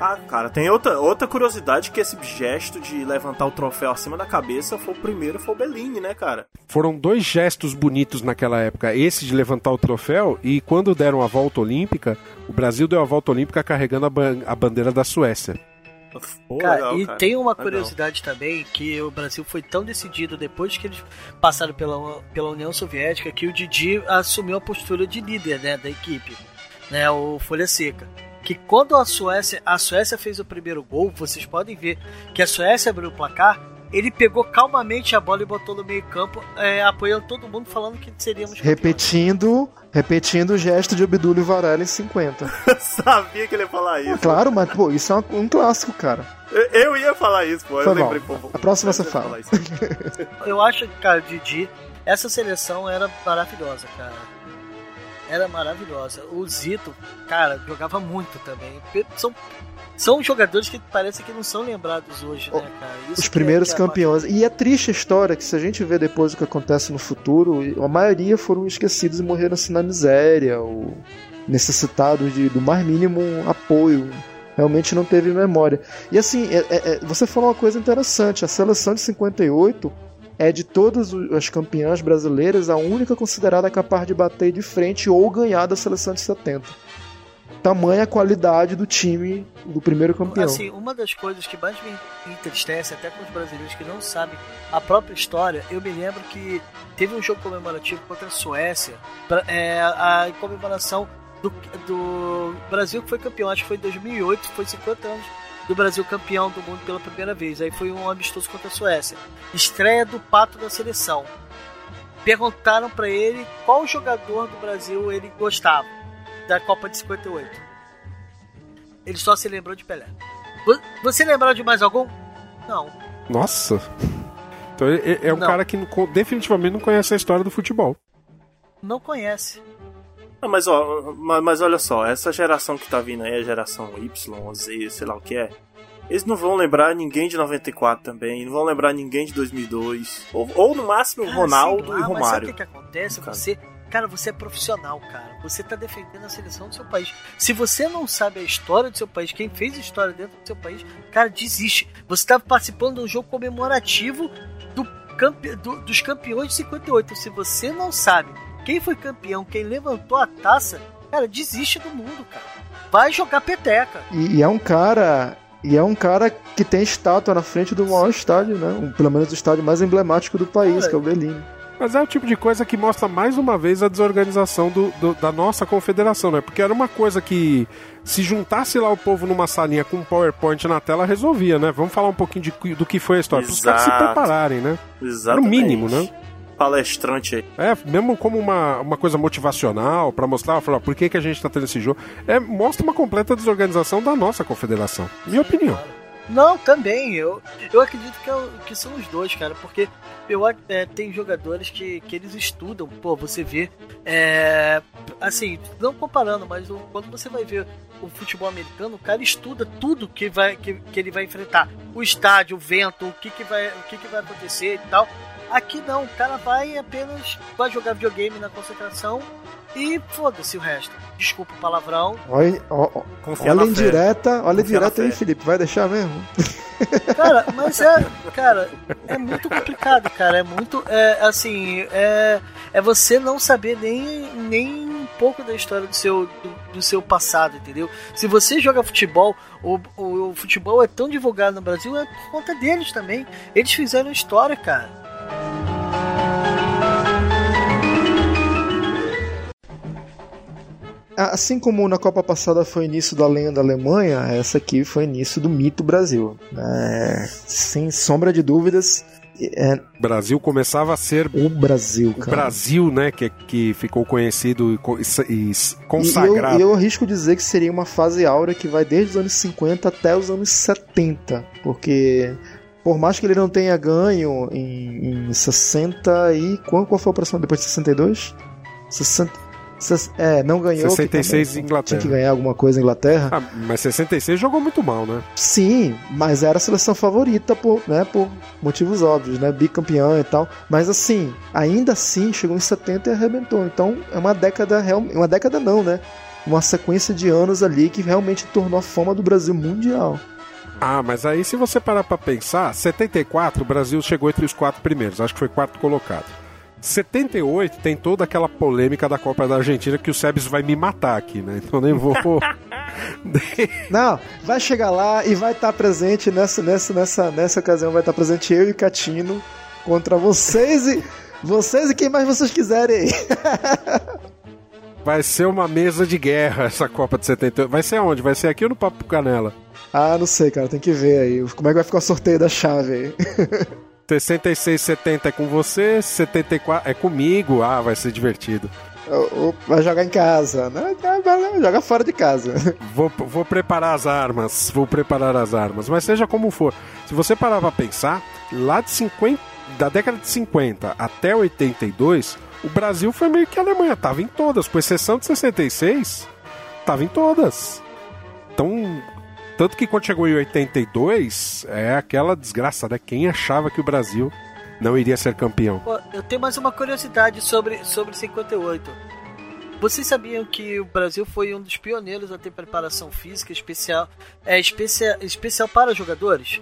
Ah, cara, tem outra curiosidade, que esse gesto de levantar o troféu acima da cabeça foi o primeiro, foi o Bellini, né, cara? Foram dois gestos bonitos naquela época, esse de levantar o troféu, e quando deram a volta olímpica, o Brasil deu a volta olímpica carregando a bandeira da Suécia. Pô, cara, legal, e cara. Tem uma curiosidade também, que o Brasil foi tão decidido depois que eles passaram pela União Soviética, que o Didi assumiu a postura de líder, né, da equipe, né, o Folha Seca. Que quando a Suécia fez o primeiro gol, vocês podem ver que a Suécia abriu o placar, ele pegou calmamente a bola e botou no meio campo, apoiando todo mundo, falando que seríamos repetindo o gesto de Obdúlio Varela em 50. Sabia que ele ia falar isso. Claro, mas pô, isso é um clássico, cara. Eu ia falar isso, pô. Eu lembrei, pô. A próxima você fala. Eu acho que, cara, Didi, essa seleção era maravilhosa, cara. Era maravilhosa. O Zito, cara, jogava muito também. São jogadores que parece que não são lembrados hoje, né, cara? Os primeiros campeões. E é triste a história que, se a gente vê depois o que acontece no futuro, a maioria foram esquecidos e morreram assim na miséria, ou necessitados do mais mínimo apoio. Realmente não teve memória. E assim, você falou uma coisa interessante. A seleção de 58... é de todas as campeãs brasileiras a única considerada capaz de bater de frente ou ganhar da seleção de 70. Tamanha a qualidade do time do primeiro campeão. Assim, uma das coisas que mais me entristece, até com os brasileiros que não sabem a própria história, eu me lembro que teve um jogo comemorativo contra a Suécia, a comemoração do Brasil que foi campeão, acho que foi em 2008, foi 50 anos. Do Brasil campeão do mundo pela primeira vez. Aí foi um amistoso contra a Suécia. Estreia do Pato da seleção. Perguntaram pra ele qual jogador do Brasil ele gostava da Copa de 58. Ele só se lembrou de Pelé. Você lembrou de mais algum? Não. Nossa. Então é um cara que definitivamente não conhece a história do futebol. Não conhece. Mas olha só, essa geração que tá vindo aí, a geração Y, Z, sei lá o que é, eles não vão lembrar ninguém de 94 também, não vão lembrar ninguém de 2002, ou no máximo cara, Ronaldo lá, e Romário. Mas sabe o que acontece? Você é profissional, cara. Você tá defendendo a seleção do seu país. Se você não sabe a história do seu país, quem fez a história dentro do seu país, cara, desiste. Você tá participando de um jogo comemorativo dos campeões de 58. Se você não sabe quem foi campeão, quem levantou a taça, cara, desiste do mundo, cara. Vai jogar peteca. E é um cara que tem estátua na frente do maior estádio, né? Pelo menos o estádio mais emblemático do país, cara, que é o Bellini. Mas é o tipo de coisa que mostra mais uma vez a desorganização da nossa confederação, né? Porque era uma coisa que, se juntasse lá o povo numa salinha com um PowerPoint na tela, resolvia, né? Vamos falar um pouquinho do que foi a história. Para os caras se prepararem, né? Exatamente. No mínimo, né? Palestrante aí. É, mesmo como uma coisa motivacional, pra mostrar, falar por que a gente tá tendo esse jogo, mostra uma completa desorganização da nossa confederação. Minha opinião. Não, também, eu acredito que são os dois, cara, porque tem jogadores que eles estudam, pô, você vê, assim, não comparando, mas quando você vai ver o futebol americano, o cara estuda tudo que ele vai enfrentar, o estádio, o vento, o que vai acontecer e tal. Aqui não, o cara vai jogar videogame na concentração e foda-se o resto. Desculpa o palavrão. Olha indireta, aí, Felipe, vai deixar mesmo? Cara, mas é muito complicado, cara. É muito, você não saber nem um pouco da história do seu passado, entendeu? Se você joga futebol, o futebol é tão divulgado no Brasil, é por conta deles também. Eles fizeram história, cara. Assim como na Copa passada foi início da lenda da Alemanha, essa aqui foi início do mito Brasil. Sem sombra de dúvidas. O Brasil começava a ser o Brasil, cara. O Brasil, né, que ficou conhecido e consagrado. E eu arrisco dizer que seria uma fase áurea que vai desde os anos 50 até os anos 70, porque por mais que ele não tenha ganho em 60 e... Qual foi a operação depois de 62? 60... Não ganhou. 66 Inglaterra. Tinha que ganhar alguma coisa na Inglaterra. Ah, mas 66 jogou muito mal, né? Sim, mas era a seleção favorita por motivos óbvios, né? Bicampeã e tal. Mas assim, ainda assim, chegou em 70 e arrebentou. Então é uma década, uma década não, né? Uma sequência de anos ali que realmente tornou a fama do Brasil mundial. Ah, mas aí se você parar pra pensar, 74 o Brasil chegou entre os 4 primeiros, acho que foi 4º colocado. 78 tem toda aquela polêmica da Copa da Argentina que o Sebes vai me matar aqui, né? Então nem vou... Não, vai chegar lá e vai estar presente, nessa ocasião vai estar presente eu e Catino contra vocês e quem mais vocês quiserem aí. Vai ser uma mesa de guerra essa Copa de 78. Vai ser aonde? Vai ser aqui ou no Papo Canela? Ah, não sei, cara, tem que ver aí. Como é que vai ficar o sorteio da chave aí? 66-70 é com você, 74 é comigo. Ah, vai ser divertido. Vai jogar em casa, né? Joga fora de casa. Vou preparar as armas, mas seja como for. Se você parar pra pensar, lá de 50, da década de 50 até 82... o Brasil foi meio que a Alemanha, tava em todas, com exceção de 66, tava em todas. Então, tanto que quando chegou em 82, é aquela desgraça, né? Quem achava que o Brasil não iria ser campeão? Eu tenho mais uma curiosidade sobre 58. Vocês sabiam que o Brasil foi um dos pioneiros a ter preparação física especial para jogadores?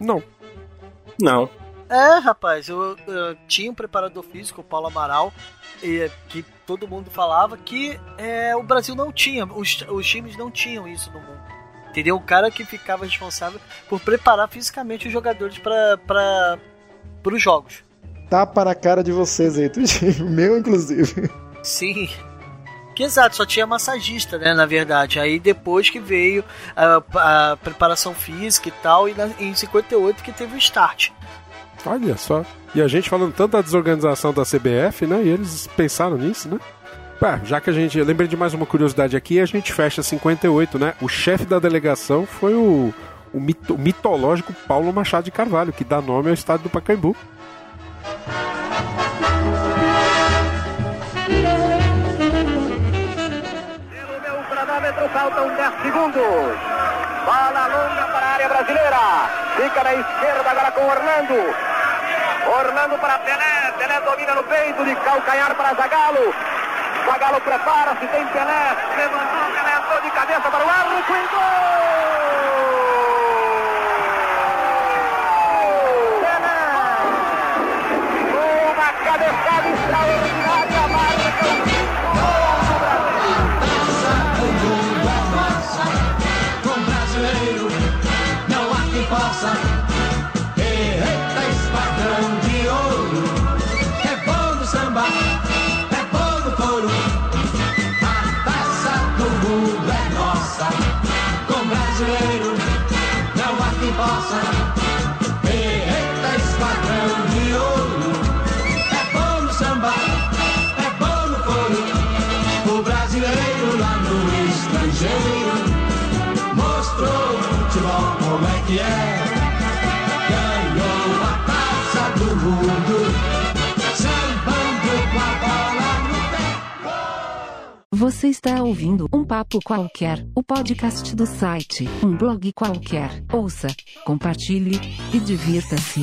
Não. Não. É, rapaz, eu tinha um preparador físico, o Paulo Amaral, que todo mundo falava que o Brasil não tinha, os times não tinham isso no mundo. Entendeu? O cara que ficava responsável por preparar fisicamente os jogadores para os jogos. Tá para a cara de vocês aí, meu inclusive. Sim. Que exato, só tinha massagista, né, na verdade. Aí depois que veio a preparação física e tal, e em 58 que teve o start. Olha só, e a gente falando tanto da desorganização da CBF, né, e eles pensaram nisso, né? Bah, já que eu lembrei de mais uma curiosidade aqui, a gente fecha 58, né? O chefe da delegação foi o mitológico Paulo Machado de Carvalho, que dá nome ao estádio do Pacaembu. No meu cronômetro faltam 10 segundos. Bola longa para a área brasileira. Fica na esquerda agora com Orlando. Orlando para Pelé. Pelé domina no peito de calcanhar para Zagallo. Zagallo prepara-se, tem Pelé. Levantou, Pelé entrou de cabeça para o arco e gol! Pelé! Uma cabeçada extraordinária, marca. Você está ouvindo um papo qualquer, o podcast do site, um blog qualquer. Ouça, compartilhe e divirta-se.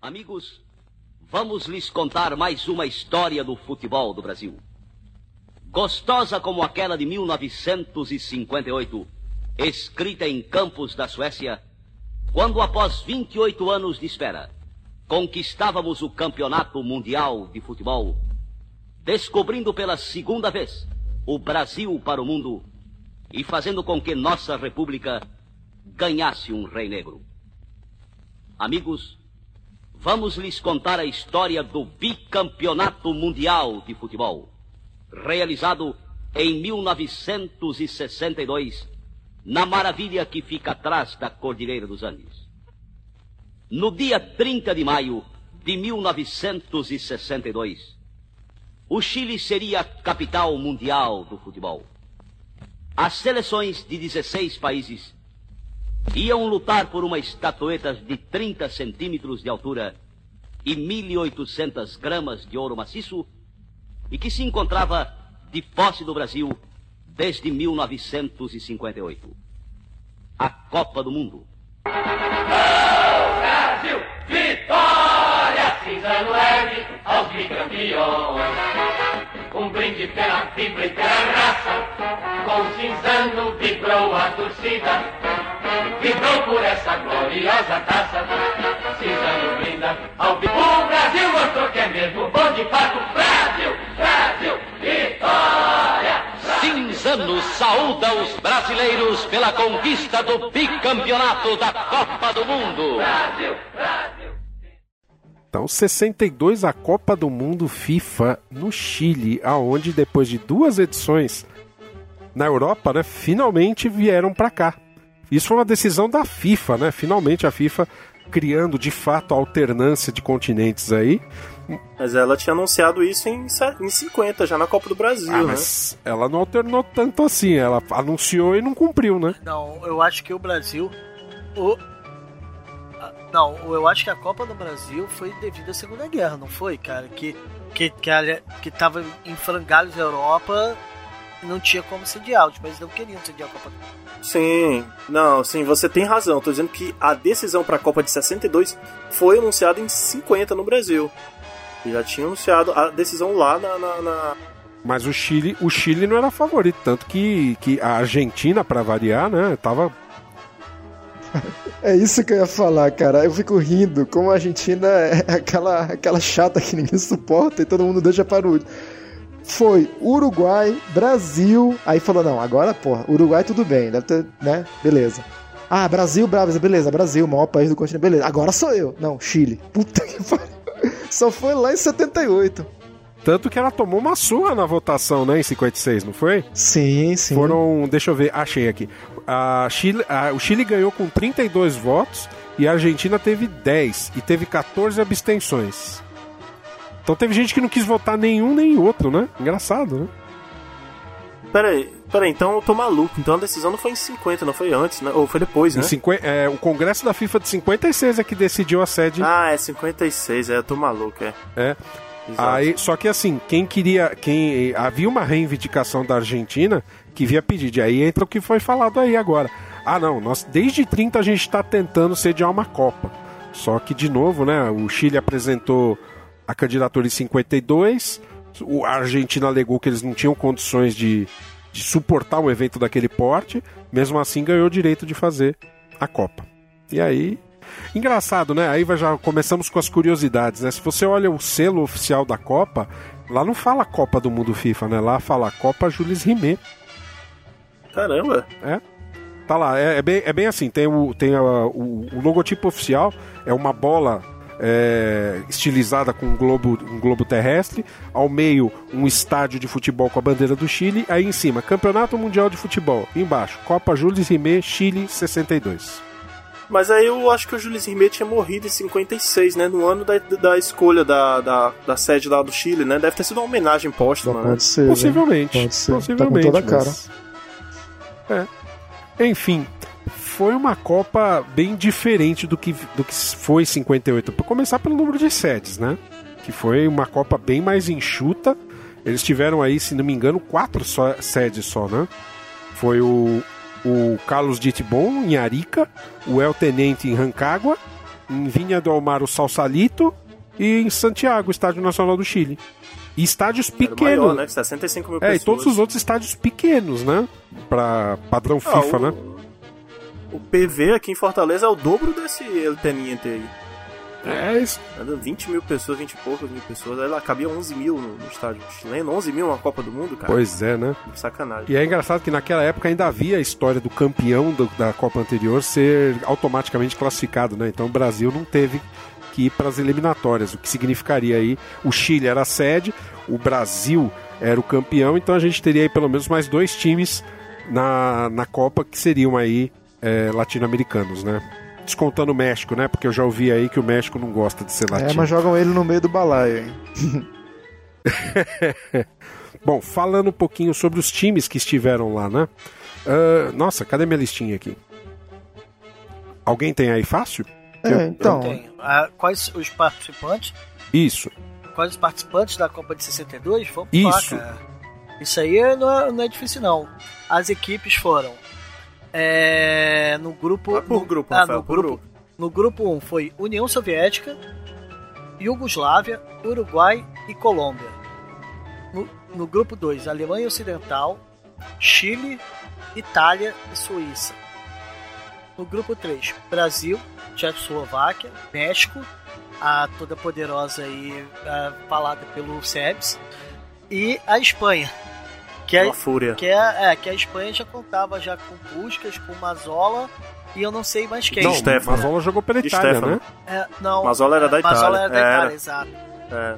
Amigos, vamos lhes contar mais uma história do futebol do Brasil. Gostosa como aquela de 1958, escrita em Campos da Suécia, quando, após 28 anos de espera, conquistávamos o Campeonato Mundial de Futebol, descobrindo pela segunda vez o Brasil para o mundo e fazendo com que nossa República ganhasse um rei negro. Amigos, vamos lhes contar a história do Bicampeonato Mundial de Futebol, realizado em 1962, na maravilha que fica atrás da Cordilheira dos Andes. No dia 30 de maio de 1962, o Chile seria a capital mundial do futebol. As seleções de 16 países iam lutar por uma estatueta de 30 centímetros de altura e 1.800 gramas de ouro maciço e que se encontrava de posse do Brasil desde 1958. A Copa do Mundo. Não, Brasil! Vitória! Cinza no leve aos bicampeões. Um brinde pela fibra e pela raça. Com o cinzano vibrou a torcida. Vibrou por essa gloriosa taça, Cinzano brinda ao vivo. O Brasil mostrou que é mesmo bom de fato. Brasil, Brasil, vitória! Cinzano saúda os brasileiros pela conquista do bicampeonato da Copa do Mundo. Brasil, Brasil! Então, 62, a Copa do Mundo FIFA no Chile, aonde depois de duas edições na Europa, né, finalmente vieram para cá. Isso foi uma decisão da FIFA, né? Finalmente a FIFA criando, de fato, a alternância de continentes aí. Mas ela tinha anunciado isso em 50, já na Copa do Brasil, né? Mas ela não alternou tanto assim. Ela anunciou e não cumpriu, né? Não, eu acho que o Brasil... Não, eu acho que a Copa do Brasil foi devido à Segunda Guerra, não foi, cara? Que tava em frangalhos na Europa... Não tinha como sediar, os países não queriam sediar a Copa do Mundo. Sim, não, sim, você tem razão. Tô dizendo que a decisão para a Copa de 62 foi anunciada em 50 no Brasil. Já tinha anunciado a decisão lá na... Mas o Chile não era favorito, tanto que a Argentina, para variar, né, tava... É isso que eu ia falar, cara. Eu fico rindo, como a Argentina é aquela chata que ninguém suporta e todo mundo deixa para o... Foi Uruguai, Brasil... Aí falou, não, agora, porra, Uruguai tudo bem, deve ter, né? Beleza. Ah, Brasil, beleza, Brasil, maior país do continente, beleza. Agora sou eu. Não, Chile. Puta que pariu. Só foi lá em 78. Tanto que ela tomou uma surra na votação, né, em 56, não foi? Sim, sim. Foram, deixa eu ver, achei aqui. O Chile ganhou com 32 votos e a Argentina teve 10 e teve 14 abstenções. Então teve gente que não quis votar nenhum nem outro, né? Engraçado, né? Peraí, então eu tô maluco. Então a decisão não foi em 50, não foi antes, né? Ou foi depois, né? O Congresso da FIFA de 56 é que decidiu a sede... Ah, é 56, eu tô maluco, é. É. Aí, só que assim, havia uma reivindicação da Argentina que via pedir. De aí entra o que foi falado aí agora. Ah, não, nós desde 30 a gente tá tentando sediar uma Copa. Só que, de novo, né? O Chile apresentou... a candidatura em 52, a Argentina alegou que eles não tinham condições de suportar um evento daquele porte, mesmo assim ganhou o direito de fazer a Copa. E aí, engraçado, né? Aí já começamos com as curiosidades, né? Se você olha o selo oficial da Copa, lá não fala Copa do Mundo FIFA, né? Lá fala Copa Jules Rimet. Caramba! É. Tá lá, é bem assim, tem o logotipo oficial, é uma bola... estilizada com um globo terrestre, ao meio um estádio de futebol com a bandeira do Chile, aí em cima Campeonato Mundial de Futebol, embaixo Copa Jules Rimet, Chile 62. Mas aí eu acho que o Jules Rimet tinha morrido em 56, né, no ano da escolha da sede lá do Chile, né, deve ter sido uma homenagem póstuma, né? Pode ser, possivelmente, né? Pode ser. Possivelmente, tá com toda a cara. É. Enfim, foi uma Copa bem diferente do que foi 58. Para começar pelo número de sedes, né? Que foi uma Copa bem mais enxuta. Eles tiveram aí, se não me engano, 4 sedes só, né? Foi o Carlos Diettborn, em Arica, o El Tenente, em Rancagua, em Viña del Mar, o Sausalito, e em Santiago, o Estádio Nacional do Chile. E estádios pequenos. Maior, né? 65 mil pessoas. E todos os outros estádios pequenos, né? Para padrão FIFA, né? O PV aqui em Fortaleza é o dobro desse El Teniente aí. É isso. 20 mil pessoas, 20 e poucas mil pessoas. Aí lá cabia 11 mil no estádio chileno. 11 mil na Copa do Mundo, cara. Pois é, né? Sacanagem. E é engraçado que naquela época ainda havia a história do campeão da Copa anterior ser automaticamente classificado, né? Então o Brasil não teve que ir para as eliminatórias. O que significaria aí... O Chile era a sede, o Brasil era o campeão. Então a gente teria aí pelo menos mais 2 times na Copa que seriam aí... latino-americanos, né? Descontando o México, né? Porque eu já ouvi aí que o México não gosta de ser latino. É, mas jogam ele no meio do balaio, hein? Bom, falando um pouquinho sobre os times que estiveram lá, né? Nossa, cadê minha listinha aqui? Alguém tem aí fácil? Então. Eu tenho. Quais os participantes? Isso. Quais os participantes da Copa de 62? Vamos lá, cara. Isso aí não é difícil, não. As equipes foram... no grupo... Por grupo. No grupo 1 foi União Soviética, Iugoslávia, Uruguai e Colômbia. No grupo 2, Alemanha Ocidental, Chile, Itália e Suíça. No grupo 3, Brasil, Tchecoslováquia, México, a toda poderosa e falada pelo Sebs, e a Espanha. Que a Espanha já contava já com Puskas, com Mazzola e eu não sei mais quem. Mazzola jogou pela Itália, né? Mazzola era da Itália. Mazzola era da Itália, exato.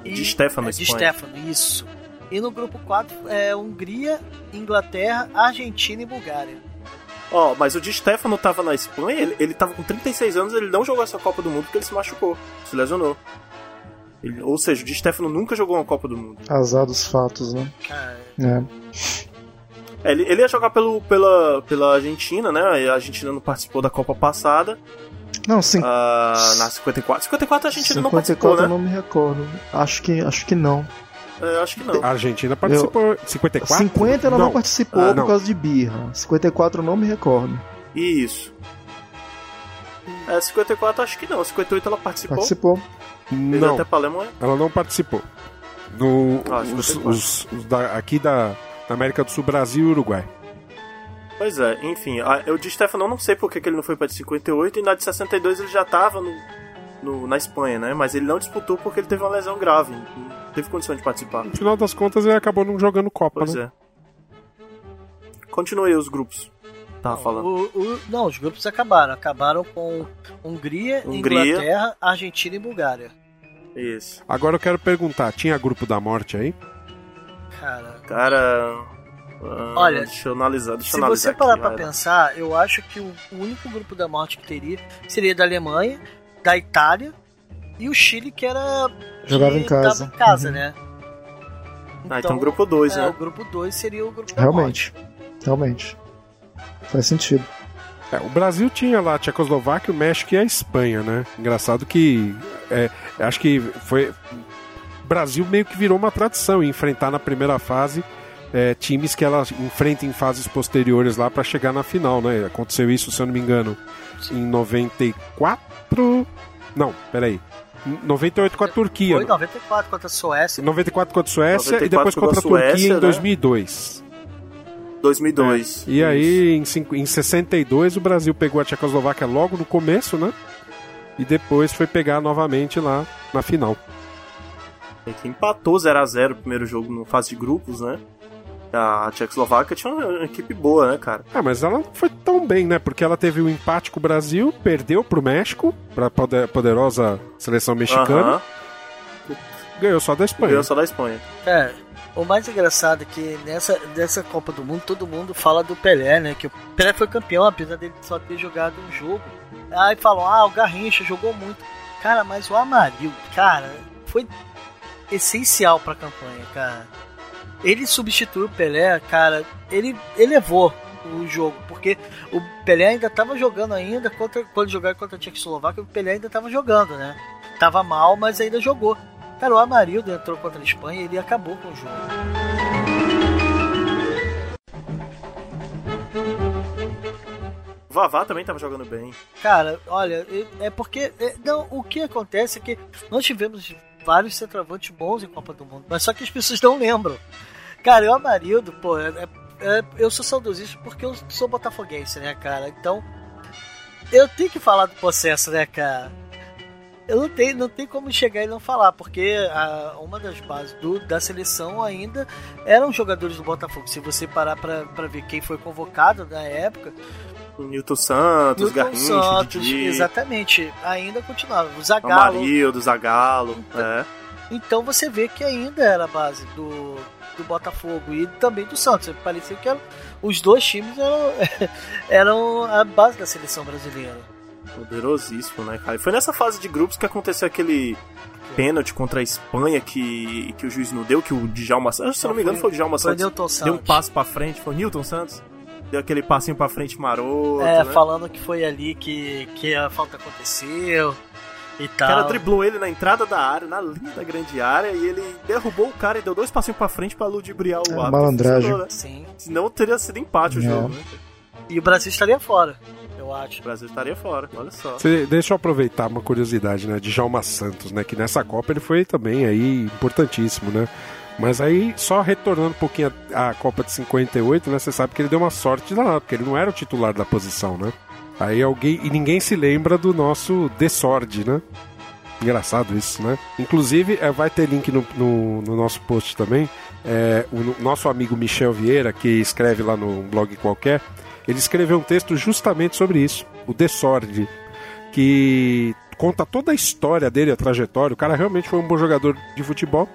De Stefano, Espanha. De Stefano, isso. E no grupo 4 Hungria, Inglaterra, Argentina e Bulgária. Mas o Di Stefano tava na Espanha, ele tava com 36 anos, ele não jogou essa Copa do Mundo porque ele se machucou, se lesionou. Ou seja, o Di Stefano nunca jogou uma Copa do Mundo. Azar dos fatos, né? Ele ia jogar pela Argentina, né? A Argentina não participou da Copa passada. Não, sim. Na 54. 54 a Argentina não participou, né? 54 eu não me recordo. Acho que não. Acho que não. A Argentina participou. 54? 50 ela não participou por causa de birra. 54 eu não me recordo. Isso. 54 acho que não. 58 ela participou. Não. Até Palermo, ela não participou. Aqui da América do Sul, Brasil e Uruguai. Pois é, enfim. Eu de Stefano não sei porque que ele não foi para de 58 e na de 62 ele já estava na Espanha, né? Mas ele não disputou porque ele teve uma lesão grave. Teve condição de participar. No final das contas, ele acabou não jogando Copa, Continuei os grupos. Falando. Os grupos acabaram. Acabaram com Hungria, Inglaterra, Argentina e Bulgária. Isso. Agora eu quero perguntar, tinha grupo da morte aí? Olha, deixa eu analisar. Se você parar pra pensar, eu acho que o único grupo da morte que teria seria da Alemanha, da Itália e o Chile, que era... jogava em casa. Né? Então o grupo 2, né? O grupo 2 seria o grupo da morte. Realmente. Faz sentido. O Brasil tinha lá a Tchecoslováquia, o México e a Espanha, né? Engraçado que... acho que foi... O Brasil meio que virou uma tradição em enfrentar na primeira fase times que ela enfrenta em fases posteriores lá para chegar na final, né? Aconteceu isso, se eu não me engano, em 94... Não, peraí. 98 com a Turquia. Foi 94 contra a Suécia. 94 contra a Suécia e depois contra a Turquia, né? Em 2002. E aí, em 62, o Brasil pegou a Tchecoslováquia logo no começo, né? E depois foi pegar novamente lá na final. Que empatou 0x0 o primeiro jogo na fase de grupos, né? A Tchecoslováquia tinha uma equipe boa, né, cara? Mas ela não foi tão bem, né? Porque ela teve um empate com o Brasil, perdeu pro México, pra poderosa seleção mexicana. Ganhou só da Espanha. O mais engraçado é que nessa Copa do Mundo, todo mundo fala do Pelé, né? Que o Pelé foi campeão, apesar dele só ter jogado um jogo. Aí falam, o Garrincha jogou muito. Cara, mas o Amarildo, cara, foi essencial pra campanha, cara. Ele substituiu o Pelé, cara, ele elevou o jogo, porque o Pelé ainda tava jogando quando jogaram contra a Tchecoslováquia, o Pelé ainda tava jogando, né? Tava mal, mas ainda jogou. Cara, o Amarildo entrou contra a Espanha e ele acabou com o jogo. O Vavá também estava jogando bem. Cara, olha, o que acontece é que nós tivemos vários centroavantes bons em Copa do Mundo, mas só que as pessoas não lembram. Cara, o Amarildo, eu sou saudosista porque eu sou botafoguense, né, cara? Então, eu tenho que falar do processo, né, cara? Eu não tem como chegar e não falar, porque uma das bases da seleção ainda eram jogadores do Botafogo. Se você parar pra ver quem foi convocado na época... O Newton Santos, Didi. Exatamente. Ainda continuava. O Zagallo. O Amarildo, Zagallo. Então você vê que ainda era a base do Botafogo e também do Santos. Parecia que os dois times eram a base da seleção brasileira. Poderosíssimo, né, cara? E foi nessa fase de grupos que aconteceu aquele pênalti contra a Espanha que o juiz não deu, que o Djalma Santos, se eu não me engano, foi o Djalma Santos. Deu um passo pra frente, foi o Newton Santos. deu aquele passinho pra frente maroto. É, né? Falando que foi ali que a falta aconteceu e tal. O cara driblou ele na entrada da área, na linha da grande área, e ele derrubou o cara e deu 2 passinhos pra frente pra ludibriar o árbitro. Malandragem. Né? Sim. Senão teria sido empate o jogo, né? E o Brasil estaria fora, eu acho. O Brasil estaria fora, olha só. Deixa eu aproveitar uma curiosidade, né, de Djalma Santos, né, que nessa Copa ele foi também aí importantíssimo, né? Mas aí, só retornando um pouquinho à Copa de 58, né, você sabe que ele deu uma sorte danada, porque ele não era o titular da posição, né? Aí alguém... E ninguém se lembra do nosso Desord, né? Engraçado isso, né? Inclusive, vai ter link no nosso post também. O nosso amigo Michel Vieira, que escreve lá no blog qualquer, ele escreveu um texto justamente sobre isso, o Desord, que conta toda a história dele, a trajetória. O cara realmente foi um bom jogador de futebol,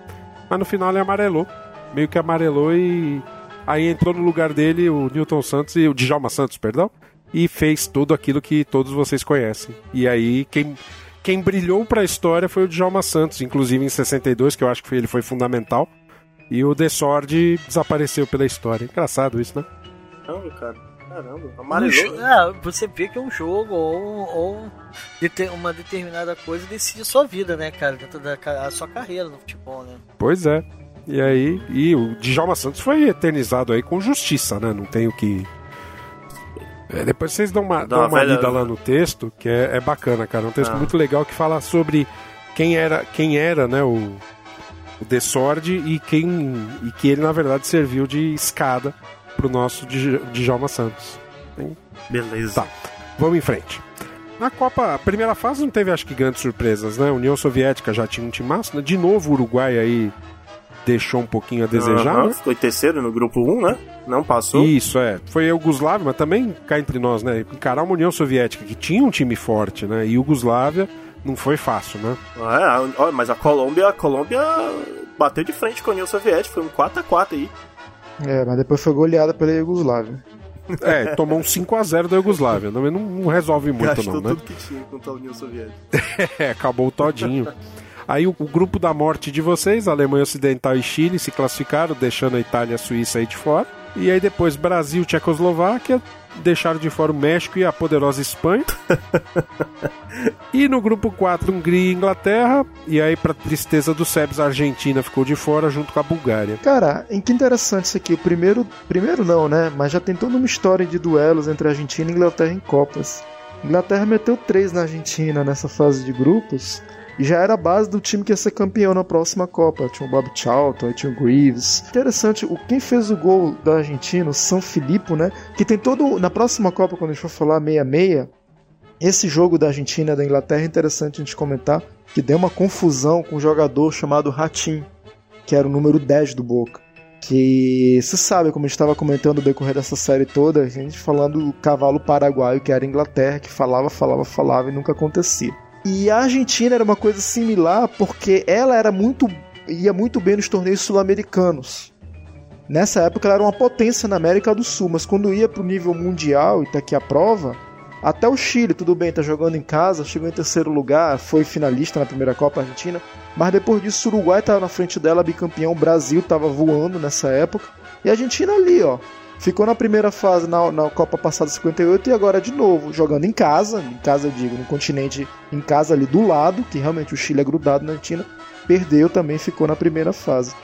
mas no final ele amarelou, meio que amarelou, e aí entrou no lugar dele o Nilton Santos, e o Djalma Santos, perdão, e fez tudo aquilo que todos vocês conhecem. E aí quem brilhou pra história foi o Djalma Santos, inclusive em 62, que eu acho que ele foi fundamental, e o Desord desapareceu pela história. Engraçado isso, né? Não, cara, caramba, amarelou. Você vê que é um jogo ou uma determinada coisa decide a sua vida, né, cara? Dentro da a sua carreira no futebol, né? Pois é. E aí, o Djalma Santos foi eternizado aí com justiça, né? Não tem o que... depois vocês dão uma lida lá no texto, que é bacana, cara. É um texto muito legal que fala sobre quem era, né, o Desord, e que ele, na verdade, serviu de escada pro nosso Djalma Santos. Beleza. Tá, vamos em frente. Na Copa, a primeira fase não teve, acho que, grandes surpresas, né? A União Soviética já tinha um timaço, né? De novo o Uruguai aí deixou um pouquinho a desejar, né? Ficou em terceiro no grupo 1, né? Não passou. Isso, é. Foi a Iugoslávia, mas também cá entre nós, né? Encarar uma União Soviética que tinha um time forte, né? E a Iugoslávia não foi fácil, né? É, mas a Colômbia bateu de frente com a União Soviética, foi um 4-4 aí. É, mas depois foi goleada pela Iugoslávia. É, tomou um 5-0 da Iugoslávia. Não resolve muito, gastou não, né? Gastou tudo que tinha contra a União Soviética. É, acabou o todinho. Aí o grupo da morte de vocês, Alemanha Ocidental e Chile, se classificaram, deixando a Itália e a Suíça aí de fora. E aí depois Brasil, Tchecoslováquia, deixaram de fora o México e a poderosa Espanha. E no grupo 4, Hungria e Inglaterra. E aí, pra tristeza do Sebs, a Argentina ficou de fora junto com a Bulgária. Cara, que interessante isso aqui. O primeiro não, né? Mas já tem toda uma história de duelos entre a Argentina e Inglaterra em Copas. Inglaterra meteu 3 na Argentina nessa fase de grupos. E já era a base do time que ia ser campeão na próxima Copa. Tinha o Bob Charlton, aí tinha o Greaves. Interessante, quem fez o gol da Argentina, o Sanfilippo, né? Que tem todo... Na próxima Copa, quando a gente for falar 66, esse jogo da Argentina e da Inglaterra é interessante a gente comentar, que deu uma confusão com um jogador chamado Ratim, que era o número 10 do Boca. Que você sabe, como a gente estava comentando no decorrer dessa série toda, a gente falando do cavalo paraguaio, que era a Inglaterra, que falava e nunca acontecia. E a Argentina era uma coisa similar, porque ela ia muito bem nos torneios sul-americanos. Nessa época ela era uma potência na América do Sul, mas quando ia para o nível mundial, e tá aqui a prova, até o Chile, tudo bem, tá jogando em casa, chegou em terceiro lugar, foi finalista na primeira Copa Argentina, mas depois disso o Uruguai estava na frente dela, bicampeão, o Brasil estava voando nessa época, e a Argentina ali, ó, ficou na primeira fase na Copa passada 58 e agora de novo, jogando em casa eu digo, no continente, em casa ali do lado, que realmente o Chile é grudado na Argentina, perdeu também, ficou na primeira fase.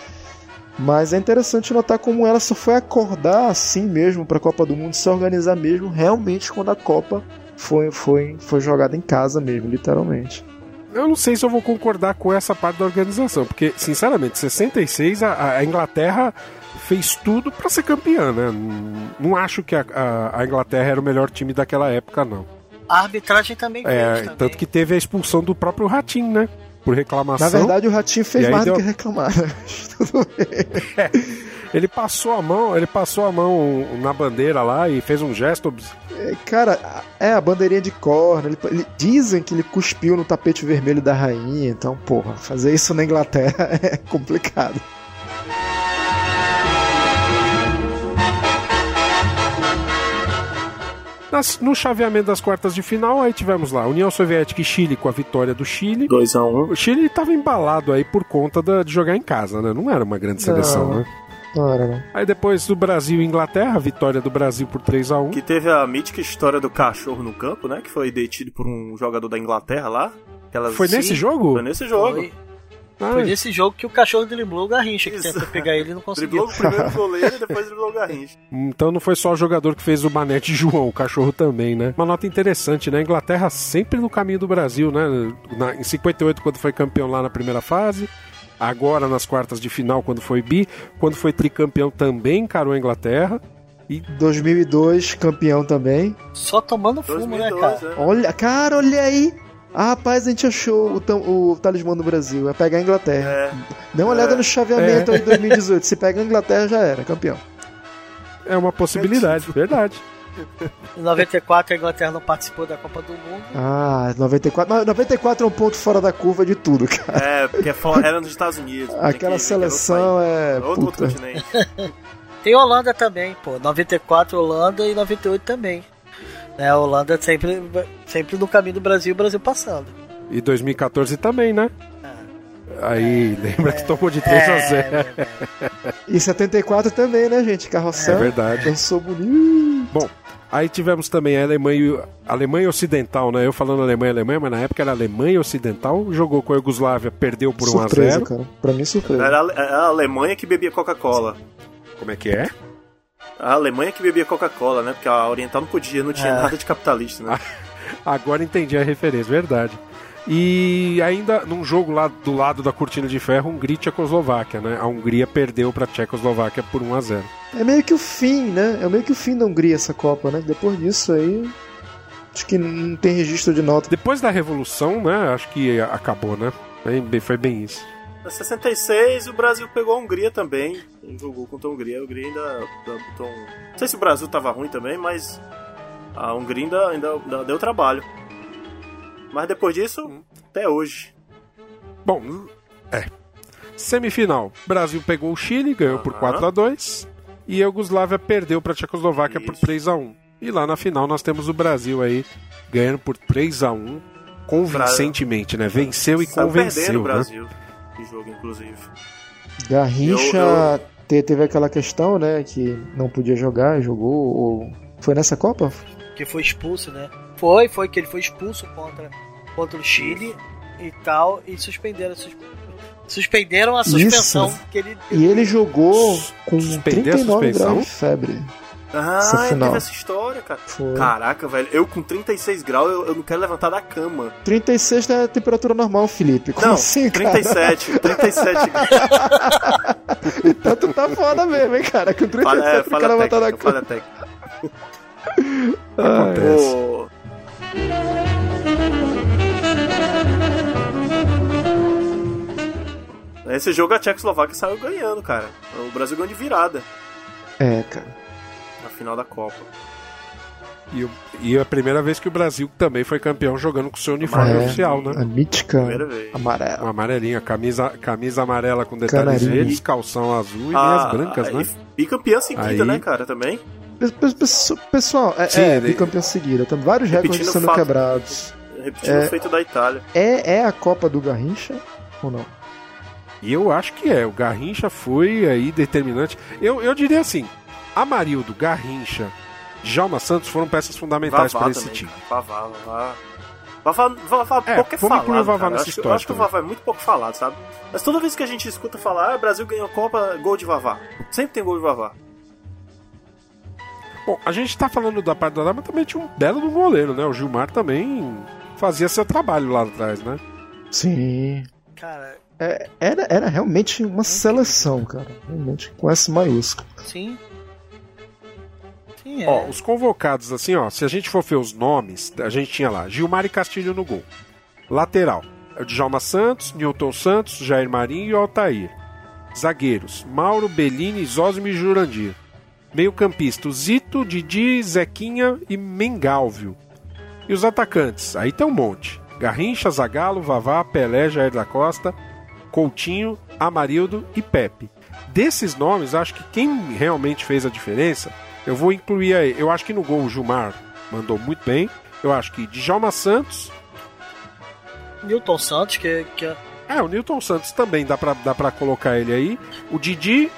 Mas é interessante notar como ela só foi acordar assim mesmo para a Copa do Mundo, se organizar mesmo, realmente quando a Copa foi jogada em casa mesmo, literalmente. Eu não sei se eu vou concordar com essa parte da organização, porque, sinceramente, em 66 a Inglaterra fez tudo pra ser campeã, né? Não acho que a Inglaterra era o melhor time daquela época, não. A arbitragem também fez. Tanto também. Que teve a expulsão do próprio Ratim, né? Por reclamação. Na verdade, o Ratim fez mais do que reclamar, né? Tudo bem. É. Ele passou a mão na bandeira lá e fez um gesto. Cara, a bandeirinha de corno. Dizem que ele cuspiu no tapete vermelho da rainha. Então, porra, fazer isso na Inglaterra é complicado. No chaveamento das quartas de final, aí tivemos lá União Soviética e Chile com a vitória do Chile. 2-1. O Chile estava embalado aí por conta de jogar em casa, né? Não era uma grande seleção, né? Ora. Aí depois do Brasil e Inglaterra, a vitória do Brasil por 3-1. Que teve a mítica história do cachorro no campo, né? Que foi detido por um jogador da Inglaterra lá. Aquelas... Foi nesse jogo? Foi nesse jogo. Foi nesse jogo que o cachorro driblou o Garrincha, que tentou pegar ele e não conseguiu. Driblou o primeiro goleiro e depois driblou o Garrincha. Então não foi só o jogador que fez o Manete João, o cachorro também, né? Uma nota interessante, né? A Inglaterra sempre no caminho do Brasil, né? Em 58, quando foi campeão lá na primeira fase. Agora nas quartas de final, quando foi bi. Quando foi tricampeão também encarou a Inglaterra. E 2002, campeão também. Só tomando fumo, 2002, né, cara? É. Olha, cara, olha aí. Ah, rapaz, a gente achou o talismã do Brasil. É pegar a Inglaterra. Dê uma olhada no chaveamento aí de 2018. Se pega a Inglaterra, já era campeão. É uma possibilidade, verdade. Em 94, a Inglaterra não participou da Copa do Mundo. Ah, 94. Mas 94 é um ponto fora da curva de tudo, cara. É, porque era nos Estados Unidos. Aquela seleção é outro continente. Tem Holanda também, pô. 94 Holanda e 98 também. A Holanda sempre no caminho do Brasil, o Brasil passando. E 2014 também, né? Aí, lembra que tomou de 3-0. E 74 também, né, gente? Carrossel. É verdade. Dançou bonito. Bom, aí tivemos também a Alemanha Ocidental, né? Eu falando Alemanha, mas na época era Alemanha Ocidental. Jogou com a Iugoslávia, perdeu por 1-0. Surpresa, cara. Pra mim, surpresa. Era a Alemanha que bebia Coca-Cola. Como é que é? A Alemanha que bebia Coca-Cola, né? Porque a Oriental não tinha nada de capitalista, né? Agora entendi a referência, verdade. E ainda num jogo lá do lado da cortina de ferro, Hungria e Tchecoslováquia, né? A Hungria perdeu pra Tchecoslováquia por 1-0. É meio que o fim, né? É meio que o fim da Hungria essa Copa, né? Depois disso aí, acho que não tem registro de nota. Depois da Revolução, né? Acho que acabou, né? Foi bem isso. Na 66 o Brasil pegou a Hungria também, jogou contra a Hungria. A Hungria ainda botou um... Não sei se o Brasil tava ruim também, mas a Hungria ainda deu trabalho. Mas depois disso, até hoje. Bom, semifinal, Brasil pegou o Chile, ganhou por 4-2, e a Iugoslávia perdeu para a Tchecoslováquia por 3-1. E lá na final nós temos o Brasil aí ganhando por 3-1 convincentemente, né? Venceu e convenceu, o Brasil. Né? Jogo, inclusive. Garrincha teve aquela questão, né, que não podia jogar, jogou, ou... Foi nessa Copa? Que foi expulso, né? Foi que ele foi expulso contra o Chile e tal, e suspenderam a suspensão. Isso. Que ele... E ele jogou com 39 graus de febre. Ah, teve essa história, cara. Foi. Caraca, velho, eu com 36 graus eu não quero levantar da cama. 36 é a temperatura normal, Felipe. Como não, assim, 37, cara? 37. Então tu tá foda mesmo, hein, cara. Com 37 eu não quero levantar da cama. Acontece. Esse jogo a Tchecoslováquia saiu ganhando, cara. O Brasil ganhou de virada. É, cara. Na final da Copa. E a primeira vez que o Brasil também foi campeão jogando com o seu uniforme oficial, né? A mítica amarela. Uma amarelinha, camisa amarela com detalhes verdes, calção azul e meias brancas, né? Bicampeã seguida, aí... né, cara, também? Pessoal, bicampeã seguida. Tem vários recordes sendo quebrados. Repetindo o feito da Itália. É a Copa do Garrincha ou não? E eu acho que o Garrincha foi aí determinante. Eu diria assim, Amarildo, Garrincha, Djalma Santos foram peças fundamentais para esse time. Vavá, pouco é falado. Acho que o Vavá é muito pouco falado, sabe? Mas toda vez que a gente escuta falar, Brasil ganhou Copa, gol de Vavá. Sempre tem gol de Vavá. Bom, a gente tá falando da parte da dama, mas também tinha um belo do goleiro, né? O Gilmar também fazia seu trabalho lá atrás, né? Sim. Cara... Era realmente uma seleção, cara. Realmente com S maiúsculo. Sim. Ó, os convocados, assim, ó, se a gente for ver os nomes, a gente tinha lá Gilmar e Castilho no gol. Lateral, Djalma Santos, Newton Santos, Jair Marinho e Altair. Zagueiros, Mauro, Bellini, Zózimo e Jurandir. Meio campista, Zito, Didi, Zequinha e Mengalvio. E os atacantes, aí tem um monte. Garrincha, Zagallo, Vavá, Pelé, Jair da Costa, Coutinho, Amarildo e Pepe. Desses nomes, acho que quem realmente fez a diferença... Eu vou incluir aí, eu acho que no gol o Gilmar mandou muito bem. Eu acho que Djalma Santos. Newton Santos, que é. É, o Newton Santos também dá pra colocar ele aí. O Didi,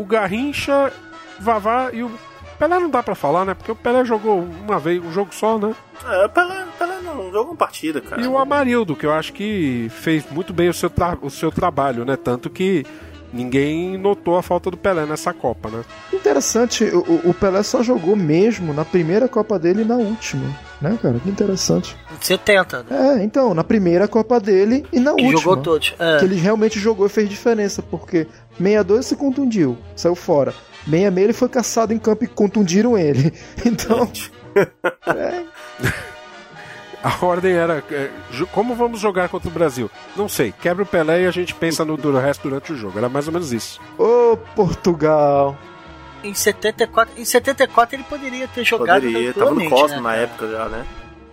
o Garrincha, Vavá e o Pelé não dá pra falar, né? Porque o Pelé jogou uma vez, um jogo só, né? É, o Pelé não jogou uma partida, cara. E o Amarildo, que eu acho que fez muito bem o seu trabalho, né? Tanto que ninguém notou a falta do Pelé nessa Copa, né? Interessante, o Pelé só jogou mesmo na primeira Copa dele e na última, né, cara? Que interessante. 70, né? É, então, na primeira Copa dele e na última. Jogou todos. É. Que ele realmente jogou e fez diferença, porque 62 se contundiu, saiu fora. 66 ele foi caçado em campo e contundiram ele. Então. É. A ordem era: como vamos jogar contra o Brasil? Não sei, quebra o Pelé e a gente pensa no resto durante o jogo. Era mais ou menos isso. Ô, Portugal! Em 74 ele poderia ter jogado. Poderia, tava no Cosmo, né, na época já, né?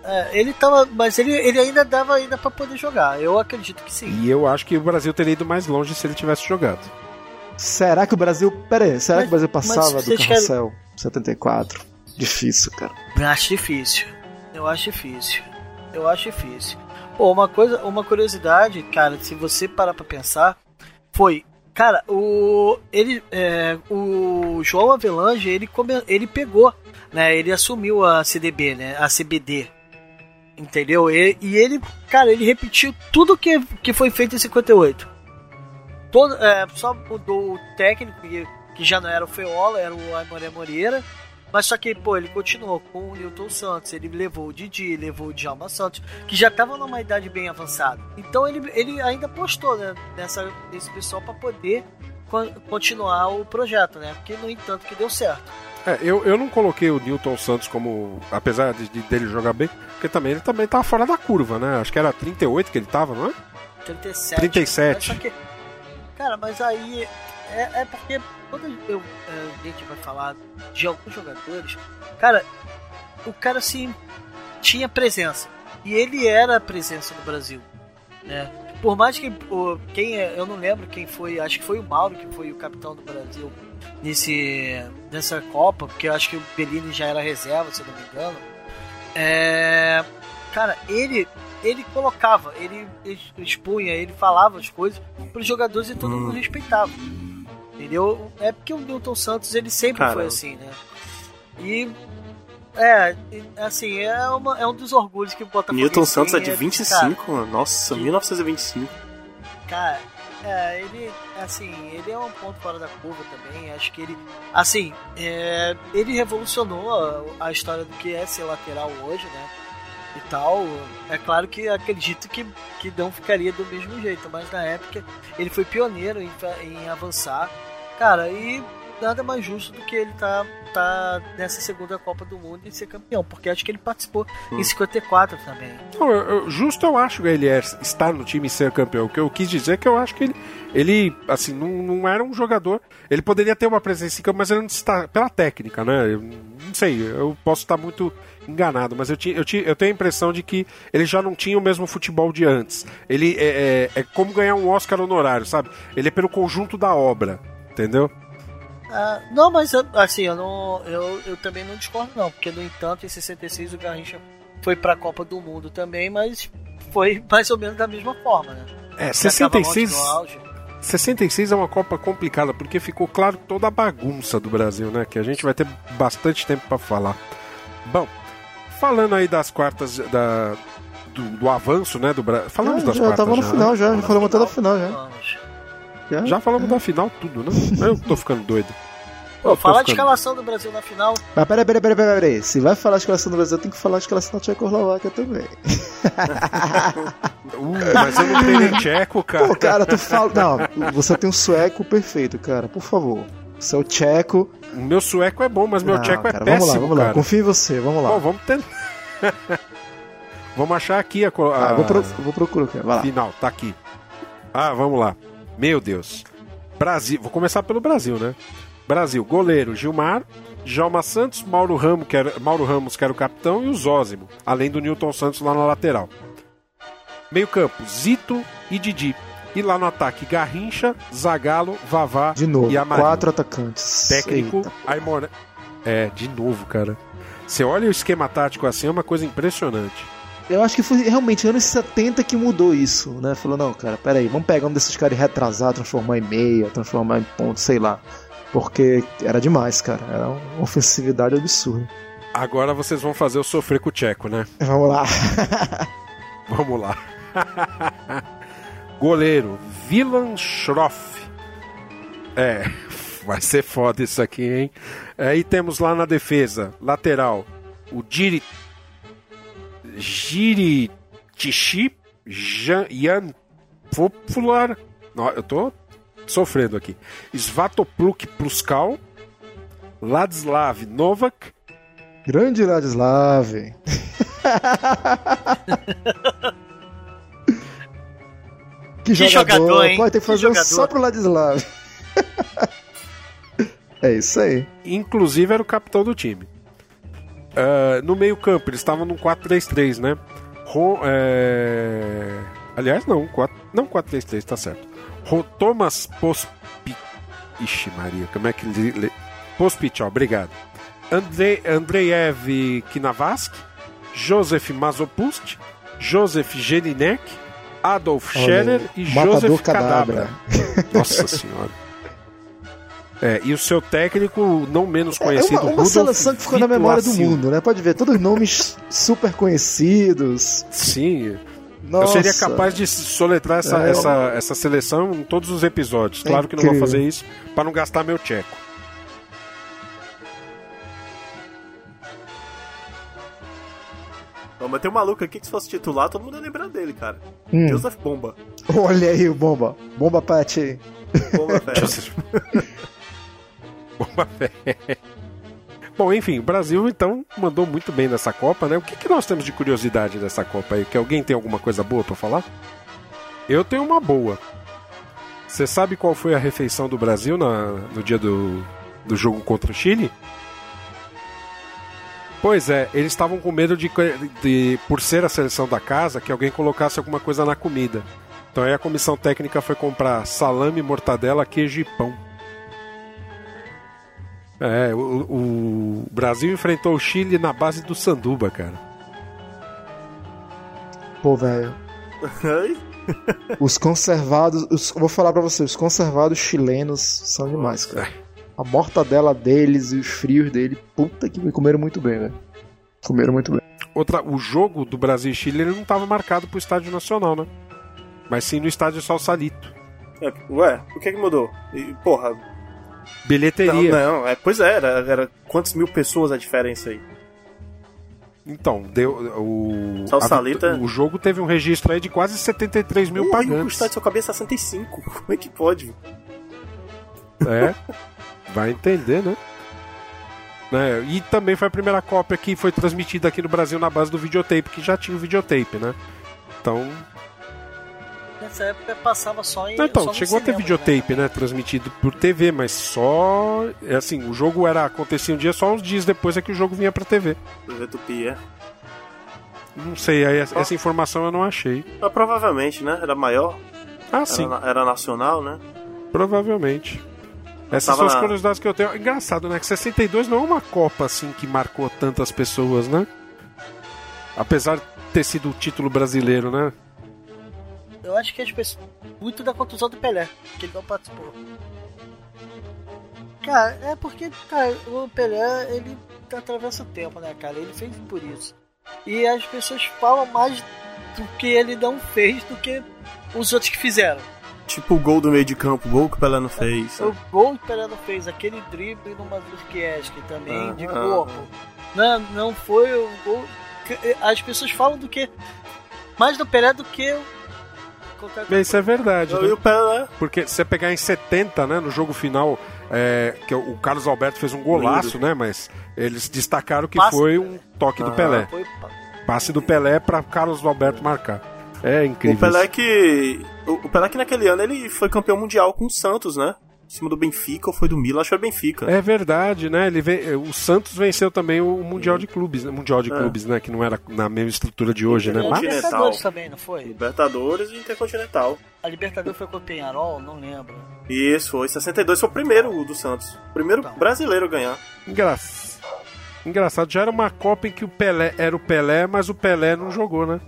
É, ele tava, mas ele ainda dava ainda pra poder jogar. Eu acredito que sim. E eu acho que o Brasil teria ido mais longe se ele tivesse jogado. Será que o Brasil... Pera aí, será que o Brasil passava do Carrossel? 74. Difícil, cara. Eu acho difícil. Pô, uma curiosidade, cara, se você parar pra pensar, foi... Cara, o João Avelange, ele pegou, né? Ele assumiu a CDB, né? A CBD. Entendeu? Ele repetiu tudo que foi feito em 58. Só mudou o técnico, que já não era o Feola, era o Aimoré Moreira, mas só que, pô, ele continuou com o Newton Santos, ele levou o Didi, levou o Djalma Santos, que já tava numa idade bem avançada. Então ele ainda apostou, né, nesse pessoal pra poder continuar o projeto, né, porque no entanto que deu certo. Eu não coloquei o Newton Santos como, apesar dele jogar bem, porque ele também tava fora da curva, né, acho que era 38 que ele tava, não é? 37. Só que, cara, mas aí é porque quando a gente vai falar de alguns jogadores, cara, o cara sim tinha presença e ele era a presença do Brasil, né? Por mais que eu não lembro quem foi, acho que foi o Mauro que foi o capitão do Brasil nessa Copa, porque eu acho que o Bellini já era reserva, se eu não me engano. Cara, ele colocava, ele expunha, ele falava as coisas para os jogadores e todo mundo respeitava. Entendeu? É porque o Newton Santos ele sempre foi assim, né? E assim, é um dos orgulhos que o Botafogo. Newton Santos é de 25, cara, nossa, 1925. Cara, ele é um ponto fora da curva também. Acho que ele revolucionou a história do que é ser lateral hoje, né? E tal, é claro que acredito que não ficaria do mesmo jeito, mas na época ele foi pioneiro em avançar, cara, e nada mais justo do que ele tá nessa segunda Copa do Mundo e ser campeão, porque acho que ele participou em 54 também. Não, justo eu acho que ele estar no time e ser campeão. O que eu quis dizer é que eu acho que ele assim, não era um jogador, ele poderia ter uma presença em campo, mas ele não está pela técnica, né? Eu não sei, eu posso estar muito enganado, mas eu tenho a impressão de que ele já não tinha o mesmo futebol de antes. Ele é como ganhar um Oscar honorário, sabe? Ele é pelo conjunto da obra, entendeu? Não, mas assim, eu também não discordo não, porque no entanto em 66 o Garrincha foi pra Copa do Mundo também, mas foi mais ou menos da mesma forma, né? 66 é uma Copa complicada, porque ficou claro toda a bagunça do Brasil, né? Que a gente vai ter bastante tempo pra falar. Bom, falando aí das quartas do avanço, né, do Brasil. Falamos das quartas. Tava no final, já falamos até da final, já. Já falamos da final tudo, né? Eu tô ficando doido. Pô, falar de escalação do Brasil na final. Mas peraí. Se vai falar de escalação do Brasil, tem que falar de escalação da Tchecoslováquia também. Mas eu não tenho nem tcheco, cara. Pô, cara, tu fala. Não, você tem um sueco perfeito, cara, por favor. Seu tcheco. O meu sueco é bom, mas meu tcheco cara, é péssimo. Vamos lá. Confio em você, vamos lá. Bom, vamos tentar. Vamos achar aqui a. Vou procurar, cara. Vai lá. Final, tá aqui. Ah, vamos lá. Meu Deus. Brasil. Vou começar pelo Brasil, né? Brasil, goleiro Gilmar, Djalma Santos, Mauro Ramos, que era o capitão, e o Zózimo, além do Newton Santos lá na lateral. Meio campo, Zito e Didi. E lá no ataque, Garrincha, Zagallo, Vavá de novo, e Amarildo. 4 atacantes. Técnico, Aimoré. De novo, cara. Você olha o esquema tático assim, é uma coisa impressionante. Eu acho que foi realmente anos 70 que mudou isso, né? Falou, não, cara, peraí, vamos pegar um desses caras retrasados, transformar em meia, transformar em ponto, sei lá. porque era demais, cara, era uma ofensividade absurda. Agora vocês vão fazer eu sofrer com o Tcheco, né? Vamos lá. Vamos lá. Goleiro, Milan Schroff. É, vai ser foda isso aqui, hein? Aí temos lá na defesa, lateral, o Giritichi, Jan Popular. Não, eu tô sofrendo aqui. Svatopluk Pluskal, Ladislav Novak. Grande Ladislav. Que jogador, hein? Pode ter que fazer só pro Ladislav. É isso aí. Inclusive era o capitão do time. No meio campo, eles estavam num 4-3-3, né? Aliás, não 4-3-3, tá certo. Thomas Pospichal. Ixi, Maria, como é que ele... Pospichal, obrigado. Andreev Kinavaski, Josef Mazopust, Josef Jelinek, Adolf Scherer e Josef Kadabra. Nossa senhora. É, e o seu técnico não menos conhecido, uma seleção que ficou na memória do mundo, né? Pode ver, todos os nomes super conhecidos. Sim. Nossa. Eu seria capaz de soletrar essa seleção em todos os episódios. Claro que não vou fazer isso para não gastar meu tcheco. Mas tem um maluco aqui que se fosse titular, todo mundo ia lembrar dele, cara. Joseph Bomba. Olha aí o Bomba. Bomba Pet aí. Bomba Pet. Bomba Pet. Bom, enfim, o Brasil, então, mandou muito bem nessa Copa, né? O que nós temos de curiosidade dessa Copa aí? Que alguém tem alguma coisa boa pra falar? Eu tenho uma boa. Você sabe qual foi a refeição do Brasil no dia do jogo contra o Chile? Pois é, eles estavam com medo de, por ser a seleção da casa, que alguém colocasse alguma coisa na comida. Então aí a comissão técnica foi comprar salame, mortadela, queijo e pão. É, o Brasil enfrentou o Chile na base do sanduba, cara. Pô, velho. Vou falar pra vocês, os conservados chilenos são demais, cara. A mortadela deles e os frios dele, puta que me comeram muito bem, velho. Comeram muito bem. O jogo do Brasil e Chile ele não estava marcado pro Estádio Nacional, né? Mas sim no Estádio Salsalito. Ué, o que mudou? Porra. Bilheteria. Não, pois é, era quantas mil pessoas a diferença aí? Então, o jogo teve um registro aí de quase 73 mil pagantes. O estádio só cabia 65. Como é que pode? É. Vai entender, né? E também foi a primeira Copa que foi transmitida aqui no Brasil na base do videotape, que já tinha o videotape, né? Então... Nessa época passava só em... Então, só chegou cinema, a ter videotape, né? Transmitido por TV, mas só... Assim, o jogo acontecia um dia, só uns dias depois é que o jogo vinha pra TV. TV Tupi, é? Não sei, aí essa informação eu não achei. Mas provavelmente, né? Era maior. Ah, sim. Era nacional, né? Provavelmente. Essas são as curiosidades que eu tenho. Engraçado, né? Que 62 não é uma Copa assim que marcou tantas pessoas, né? Apesar de ter sido o título brasileiro, né? Eu acho que as pessoas. Muito da contusão do Pelé, que ele não participou. Cara, é porque, cara, o Pelé, ele atravessa o tempo, né, cara? Ele fez por isso. E as pessoas falam mais do que ele não fez do que os outros que fizeram. Tipo o gol do meio de campo, o gol que o Pelé não fez. O gol que o Pelé não fez, aquele drible no Mazurkiewicz também, de corpo. Não foi o gol... As pessoas falam do que... Mais do Pelé do que... Bem, isso é verdade. E o Pelé... Porque se você pegar em 70, né, no jogo final, que o Carlos Alberto fez um golaço, lindo, né, mas eles destacaram que foi um toque do Pelé. Foi... Passe do Pelé para Carlos Alberto marcar. É incrível. O Pelé que naquele ano ele foi campeão mundial com o Santos, né? Em cima do Benfica ou foi do Milan? Acho que era Benfica. É verdade, né? O Santos venceu também o Mundial de Clubes, né? Clubes, né? Que não era na mesma estrutura de hoje, né? Mas... Libertadores também, não foi? Libertadores e Intercontinental. A Libertadores foi com o Peñarol? Não lembro. Isso, foi. 62 foi o primeiro do Santos. Primeiro brasileiro a ganhar. Engraçado, já era uma Copa em que o Pelé era o Pelé, mas o Pelé não jogou, né?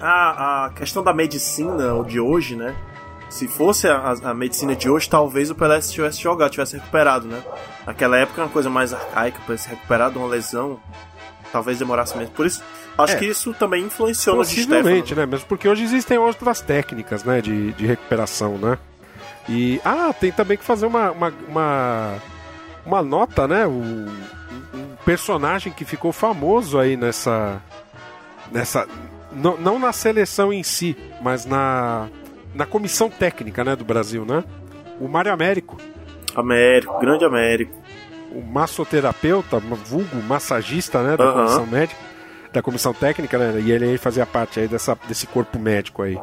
A questão da medicina de hoje, né? Se fosse a medicina de hoje, talvez o Pelé tivesse jogado, tivesse recuperado, né? Naquela época era uma coisa mais arcaica, para se recuperar de uma lesão, talvez demorasse mesmo. Por isso, acho que isso também influenciou no Di Stefano, né? Mesmo porque hoje existem outras técnicas, né, de recuperação, né? E, tem também que fazer uma nota, né? Um personagem que ficou famoso aí nessa não na seleção em si, mas na comissão técnica, né, do Brasil, né? O Mário Américo, grande Américo. O massoterapeuta, vulgo massagista, né, da comissão médica, da comissão técnica, né? E ele fazia parte aí desse corpo médico aí.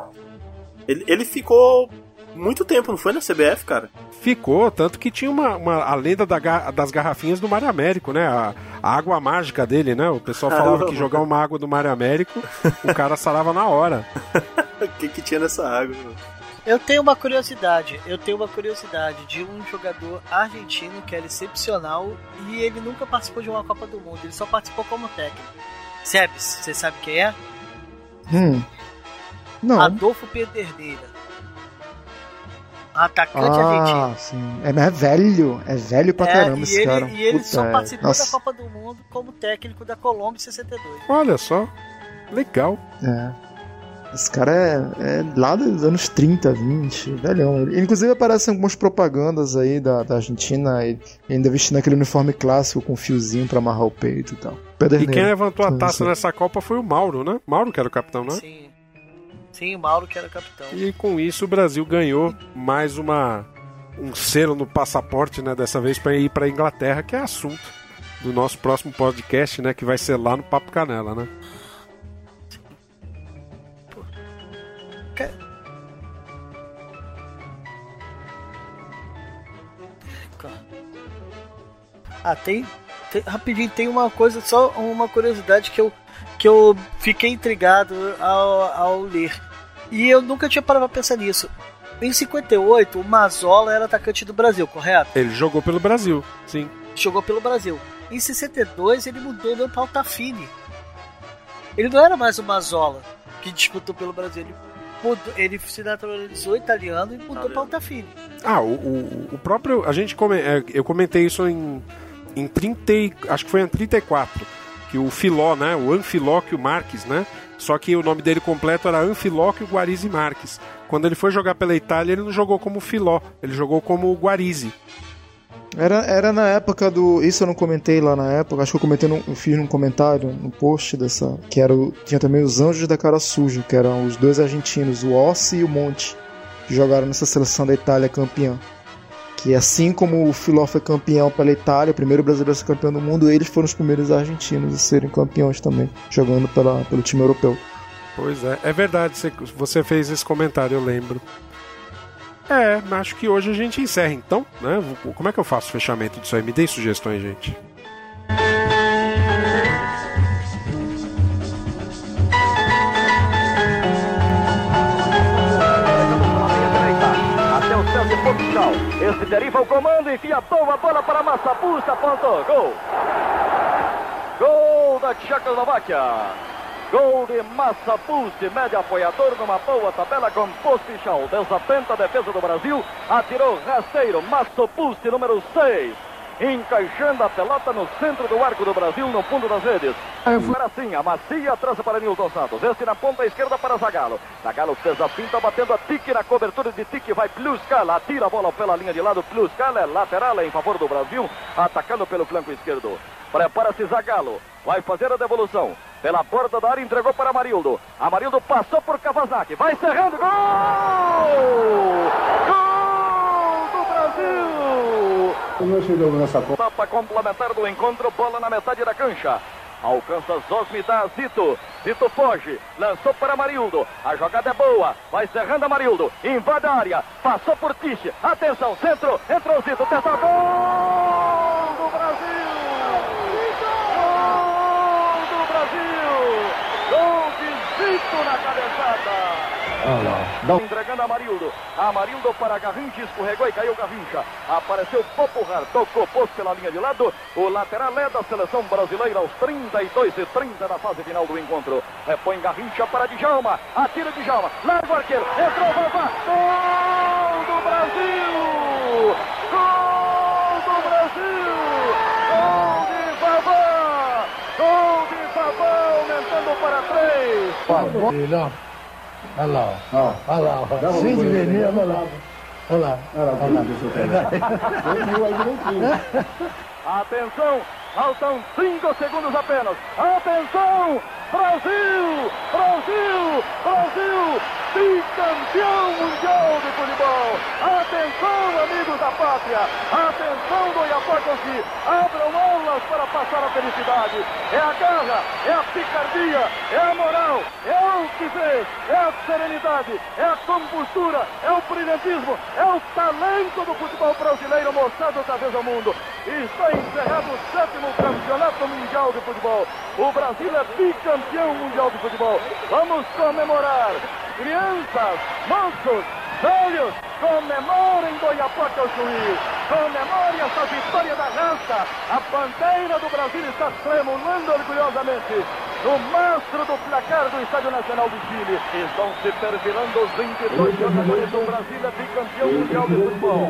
Ele ficou muito tempo, não foi, na CBF, cara? Ficou, tanto que tinha a lenda das garrafinhas do Mário Américo, né? A água mágica dele, né? O pessoal falava que jogar uma água do Mário Américo, o cara sarava na hora. O que tinha nessa água? Eu tenho uma curiosidade de um jogador argentino que era excepcional e ele nunca participou de uma Copa do Mundo, ele só participou como técnico. Sebes, você sabe quem é? Não. Adolfo Pedernera. Atacante argentino. Sim. É velho pra caramba esse cara. E ele só participou da Copa do Mundo como técnico da Colômbia em 62. Olha só, legal. Esse cara é lá dos anos 30, 20, velhão. Ele, inclusive, aparecem algumas propagandas aí da Argentina, ele ainda vestindo aquele uniforme clássico com um fiozinho pra amarrar o peito e tal. Pedernera. E quem levantou a taça nessa Copa foi o Mauro, né? Mauro que era o capitão, né? Sim, o Mauro que era o capitão. E com isso o Brasil ganhou mais um selo no passaporte, né? Dessa vez pra ir pra Inglaterra, que é assunto do nosso próximo podcast, né? Que vai ser lá no Papo Canela, né? Rapidinho, tem uma coisa, só uma curiosidade que eu fiquei intrigado ao ler. E eu nunca tinha parado pra pensar nisso. Em 58, o Mazzola era atacante do Brasil, correto? Ele jogou pelo Brasil, sim. Em 62, ele mudou o nome pra Altafini. Ele não era mais o Mazzola que disputou pelo Brasil. Ele se naturalizou italiano e mudou pra Altafini. O próprio... eu comentei isso em 30, acho que foi em 34, que o Filó, né, o Anfilóquio Marques, né, só que o nome dele completo era Anfilóquio Guarizzi Marques. Quando ele foi jogar pela Itália, ele não jogou como Filó, ele jogou como Guarizzi. Era na época do... Isso eu não comentei lá na época, acho que eu fiz num comentário, no post dessa, que era tinha também os Anjos da Cara Suja, que eram os dois argentinos, o Ossi e o Monti, que jogaram nessa seleção da Itália campeã. Que assim como o Filó foi campeão pela Itália, o primeiro brasileiro a ser campeão do mundo, eles foram os primeiros argentinos a serem campeões também, jogando pelo time europeu. Pois é, é verdade, você fez esse comentário, eu lembro. Acho que hoje a gente encerra então, né? Como é que eu faço o fechamento disso aí? Me dê sugestões, gente. Esse deriva o comando, enfia a bola para Massapusta, apontou, gol! Gol da Tchecoslováquia! Gol de Massapusta, médio apoiador, numa boa tabela com Pospichal. Desatenta a defesa do Brasil, atirou rasteiro, Massapusta, número 6, encaixando a pelota no centro do arco do Brasil, no fundo das redes. Agora sim, a Macia atrasa para Nilton Santos, este na ponta esquerda para Zagallo. Zagallo fez a pinta, batendo a Tique na cobertura de Tique, vai Pluscala, atira a bola pela linha de lado, Pluscala é lateral em favor do Brasil, atacando pelo flanco esquerdo. Prepara-se Zagallo, vai fazer a devolução, pela borda da área entregou para Amarildo. Amarildo passou por Kawasaki, vai cerrando, gol! Etapa complementar do encontro, bola na metade da cancha. Alcança Zosmi, dá Zito. Zito foge, lançou para Amarildo. A jogada é boa, vai cerrando Amarildo. Invade a área, passou por Tiche. Atenção, centro, entrou Zito, tenta gol do Brasil! Gol do Brasil! Gol de Zito na cabeçada! Entregando Amarildo para Garrincha, escorregou e caiu Garrincha, apareceu Popurrar, tocou posto pela linha de lado, o lateral é da seleção brasileira aos 32:30 na fase final do encontro, repõe Garrincha para Djalma, atira Djalma, larga o arqueiro, entrou, gol! Olha lá, olha lá, sem de veneno, olha lá. Olha lá, olha lá. Atenção, faltam 5 segundos apenas. Atenção, Brasil, Brasil, Brasil, bicampeão mundial de futebol. Atenção, amigos da pátria. Atenção, Goiapoca-se. Abram aulas para passar a felicidade. É a garra, é a picardia, é a moral, é o que fez, é a serenidade, é a compostura, é o brilhantismo, é o talento do futebol brasileiro mostrado outra vez ao mundo. Está encerrado o 7º campeonato mundial de futebol. O Brasil é bicampeão mundial de futebol. Vamos comemorar. Crianças, moços, velhos, comemorem Goiapoca ao juiz. Comemorem essa vitória da raça. A bandeira do Brasil está tremulando orgulhosamente. No mastro do placar do Estádio Nacional do Chile, estão se perfilando os 22 jogadores do Brasil, é bicampeão mundial de futebol.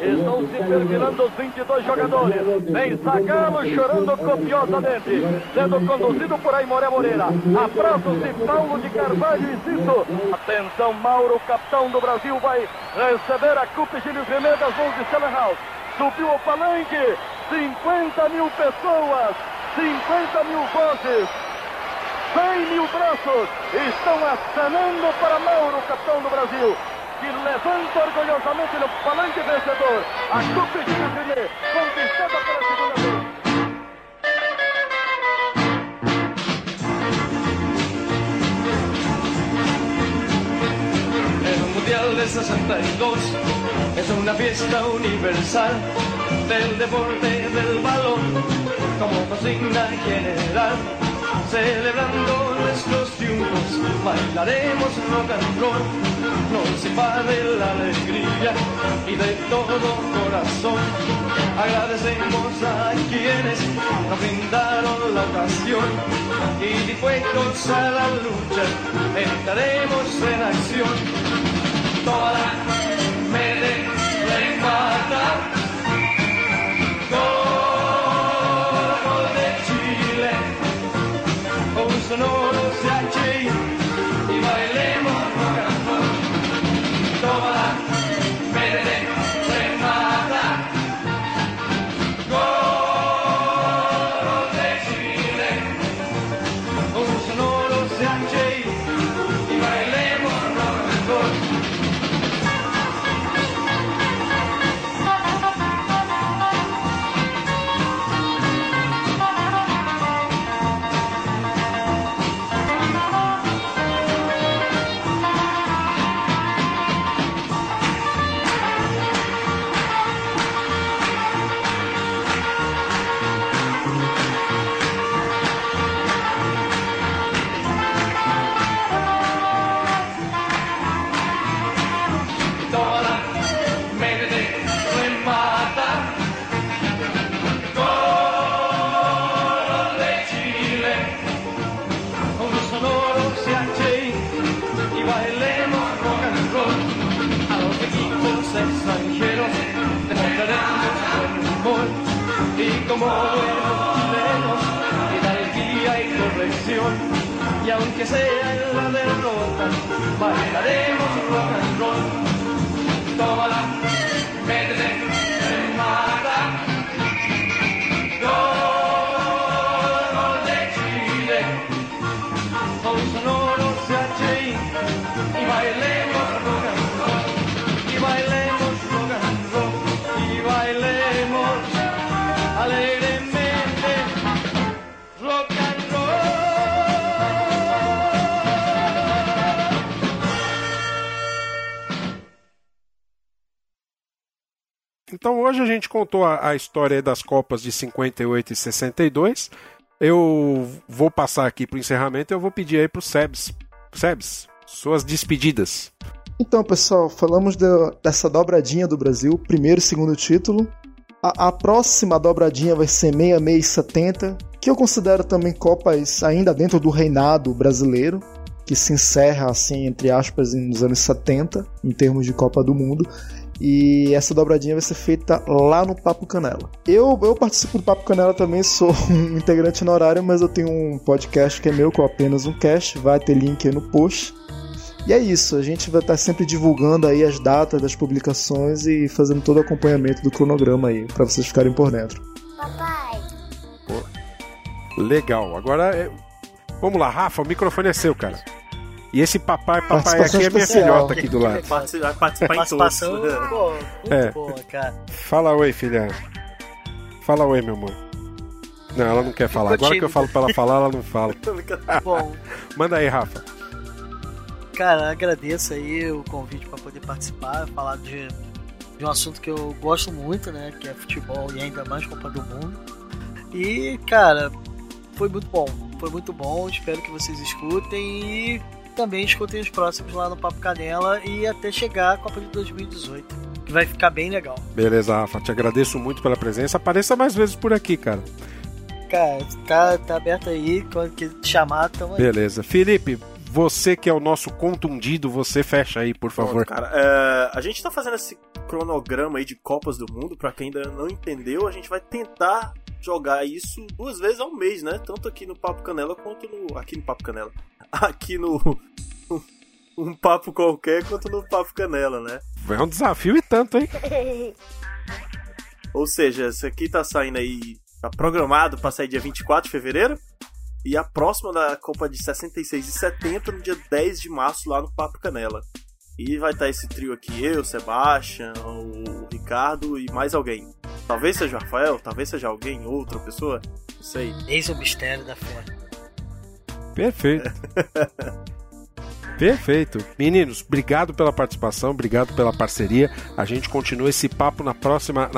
Estão se perfilando os 22 jogadores. Tem Zagallo chorando copiosamente, sendo conduzido por Aimoré Moreira. Abraços de Paulo de Carvalho e Cito. Atenção, Mauro, capitão do Brasil, vai receber a Coupe Gílio Renegas, gol de Sellenhaus. Subiu o palanque, 50 mil pessoas, 50 mil vozes. 100 mil braços estão acenando para Mauro, capitão do Brasil, que levanta orgulhosamente no palanque vencedor. A Coupe de Gílio conquistada pela segunda vez. El Mundial de 62 es una fiesta universal del deporte del balón como consigna general. Celebrando nuestros triunfos, bailaremos rock and roll, nos invade la alegría y de todo corazón agradecemos a quienes nos brindaron la ocasión y dispuestos a la lucha estaremos en acción. Toda la mele remata. Sonoro CHI y bailemos rock and roll. Tómala, Medellín, remata. Gol de Chile. Un sonoro CHI y bailemos rock and como buenos chilenos, hidalguía y corrección, y aunque sea en la derrota, bailaremos rock and roll. Tómala, métete, remata. Gol de Chile, con sonoro CHI, y bailemos rock and roll, y bailemos rock and roll, y bailemos alegremente, rock and roll. Então hoje a gente contou a história das Copas de 58 e 62. Eu vou passar aqui para o encerramento. Eu vou pedir aí para o Sebes, suas despedidas. Então pessoal, falamos dessa dobradinha do Brasil, primeiro e segundo título. A próxima dobradinha vai ser 66 e 70, que eu considero também Copas ainda dentro do reinado brasileiro, que se encerra, assim, entre aspas, nos anos 70, em termos de Copa do Mundo. E essa dobradinha vai ser feita lá no Papo Canela. Eu participo do Papo Canela também, sou um integrante honorário, mas eu tenho um podcast que é meu, com apenas um cast. Vai ter link aí no post. E é isso, a gente vai estar sempre divulgando aí as datas das publicações e fazendo todo o acompanhamento do cronograma aí, pra vocês ficarem por dentro. Papai! Pô, legal, agora vamos lá, Rafa, o microfone é seu, cara. E esse papai aqui é minha filhota aqui do lado. Vai participar em todos. Muito boa, cara. Fala oi, filha. Fala oi, meu amor. Não, ela não quer falar. Agora que eu falo pra ela falar, ela não fala. Bom. Manda aí, Rafa. Cara, agradeço aí o convite pra poder participar, falar de um assunto que eu gosto muito, né? Que é futebol e ainda mais Copa do Mundo. E, cara, foi muito bom. Foi muito bom. Espero que vocês escutem e também escutem os próximos lá no Papo Canela e até chegar a Copa de 2018, que vai ficar bem legal. Beleza, Rafa, te agradeço muito pela presença, apareça mais vezes por aqui, cara. Cara, tá aberto aí, quando que chamar, tamo aí. Beleza, Felipe, você que é o nosso contundido, você fecha aí, por favor. Pronto, cara, a gente tá fazendo esse cronograma aí de Copas do Mundo, pra quem ainda não entendeu, a gente vai tentar jogar isso 2 vezes ao mês, né? Tanto aqui no Papo Canela quanto no... Aqui no Papo Canela. Aqui no... Um papo qualquer quanto no Papo Canela, né? É um desafio e tanto, hein? Ou seja, esse aqui tá saindo aí... Tá programado pra sair dia 24 de fevereiro. E a próxima da Copa de 66 e 70 no dia 10 de março lá no Papo Canela. E vai estar esse trio aqui, eu, o Sebastian, o Ricardo e mais alguém. Talvez seja o Rafael, talvez seja alguém, outra pessoa, não sei. Eis o mistério da fé. Perfeito. Perfeito. Meninos, obrigado pela participação, obrigado pela parceria. A gente continua esse papo na próxima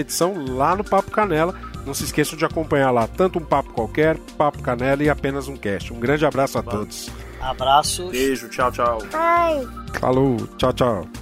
edição lá no Papo Canela. Não se esqueçam de acompanhar lá tanto um Papo Qualquer, Papo Canela e apenas um cast. Um grande abraço a todos. Abraços. Beijo, tchau, tchau. Ai. Falou, tchau, tchau.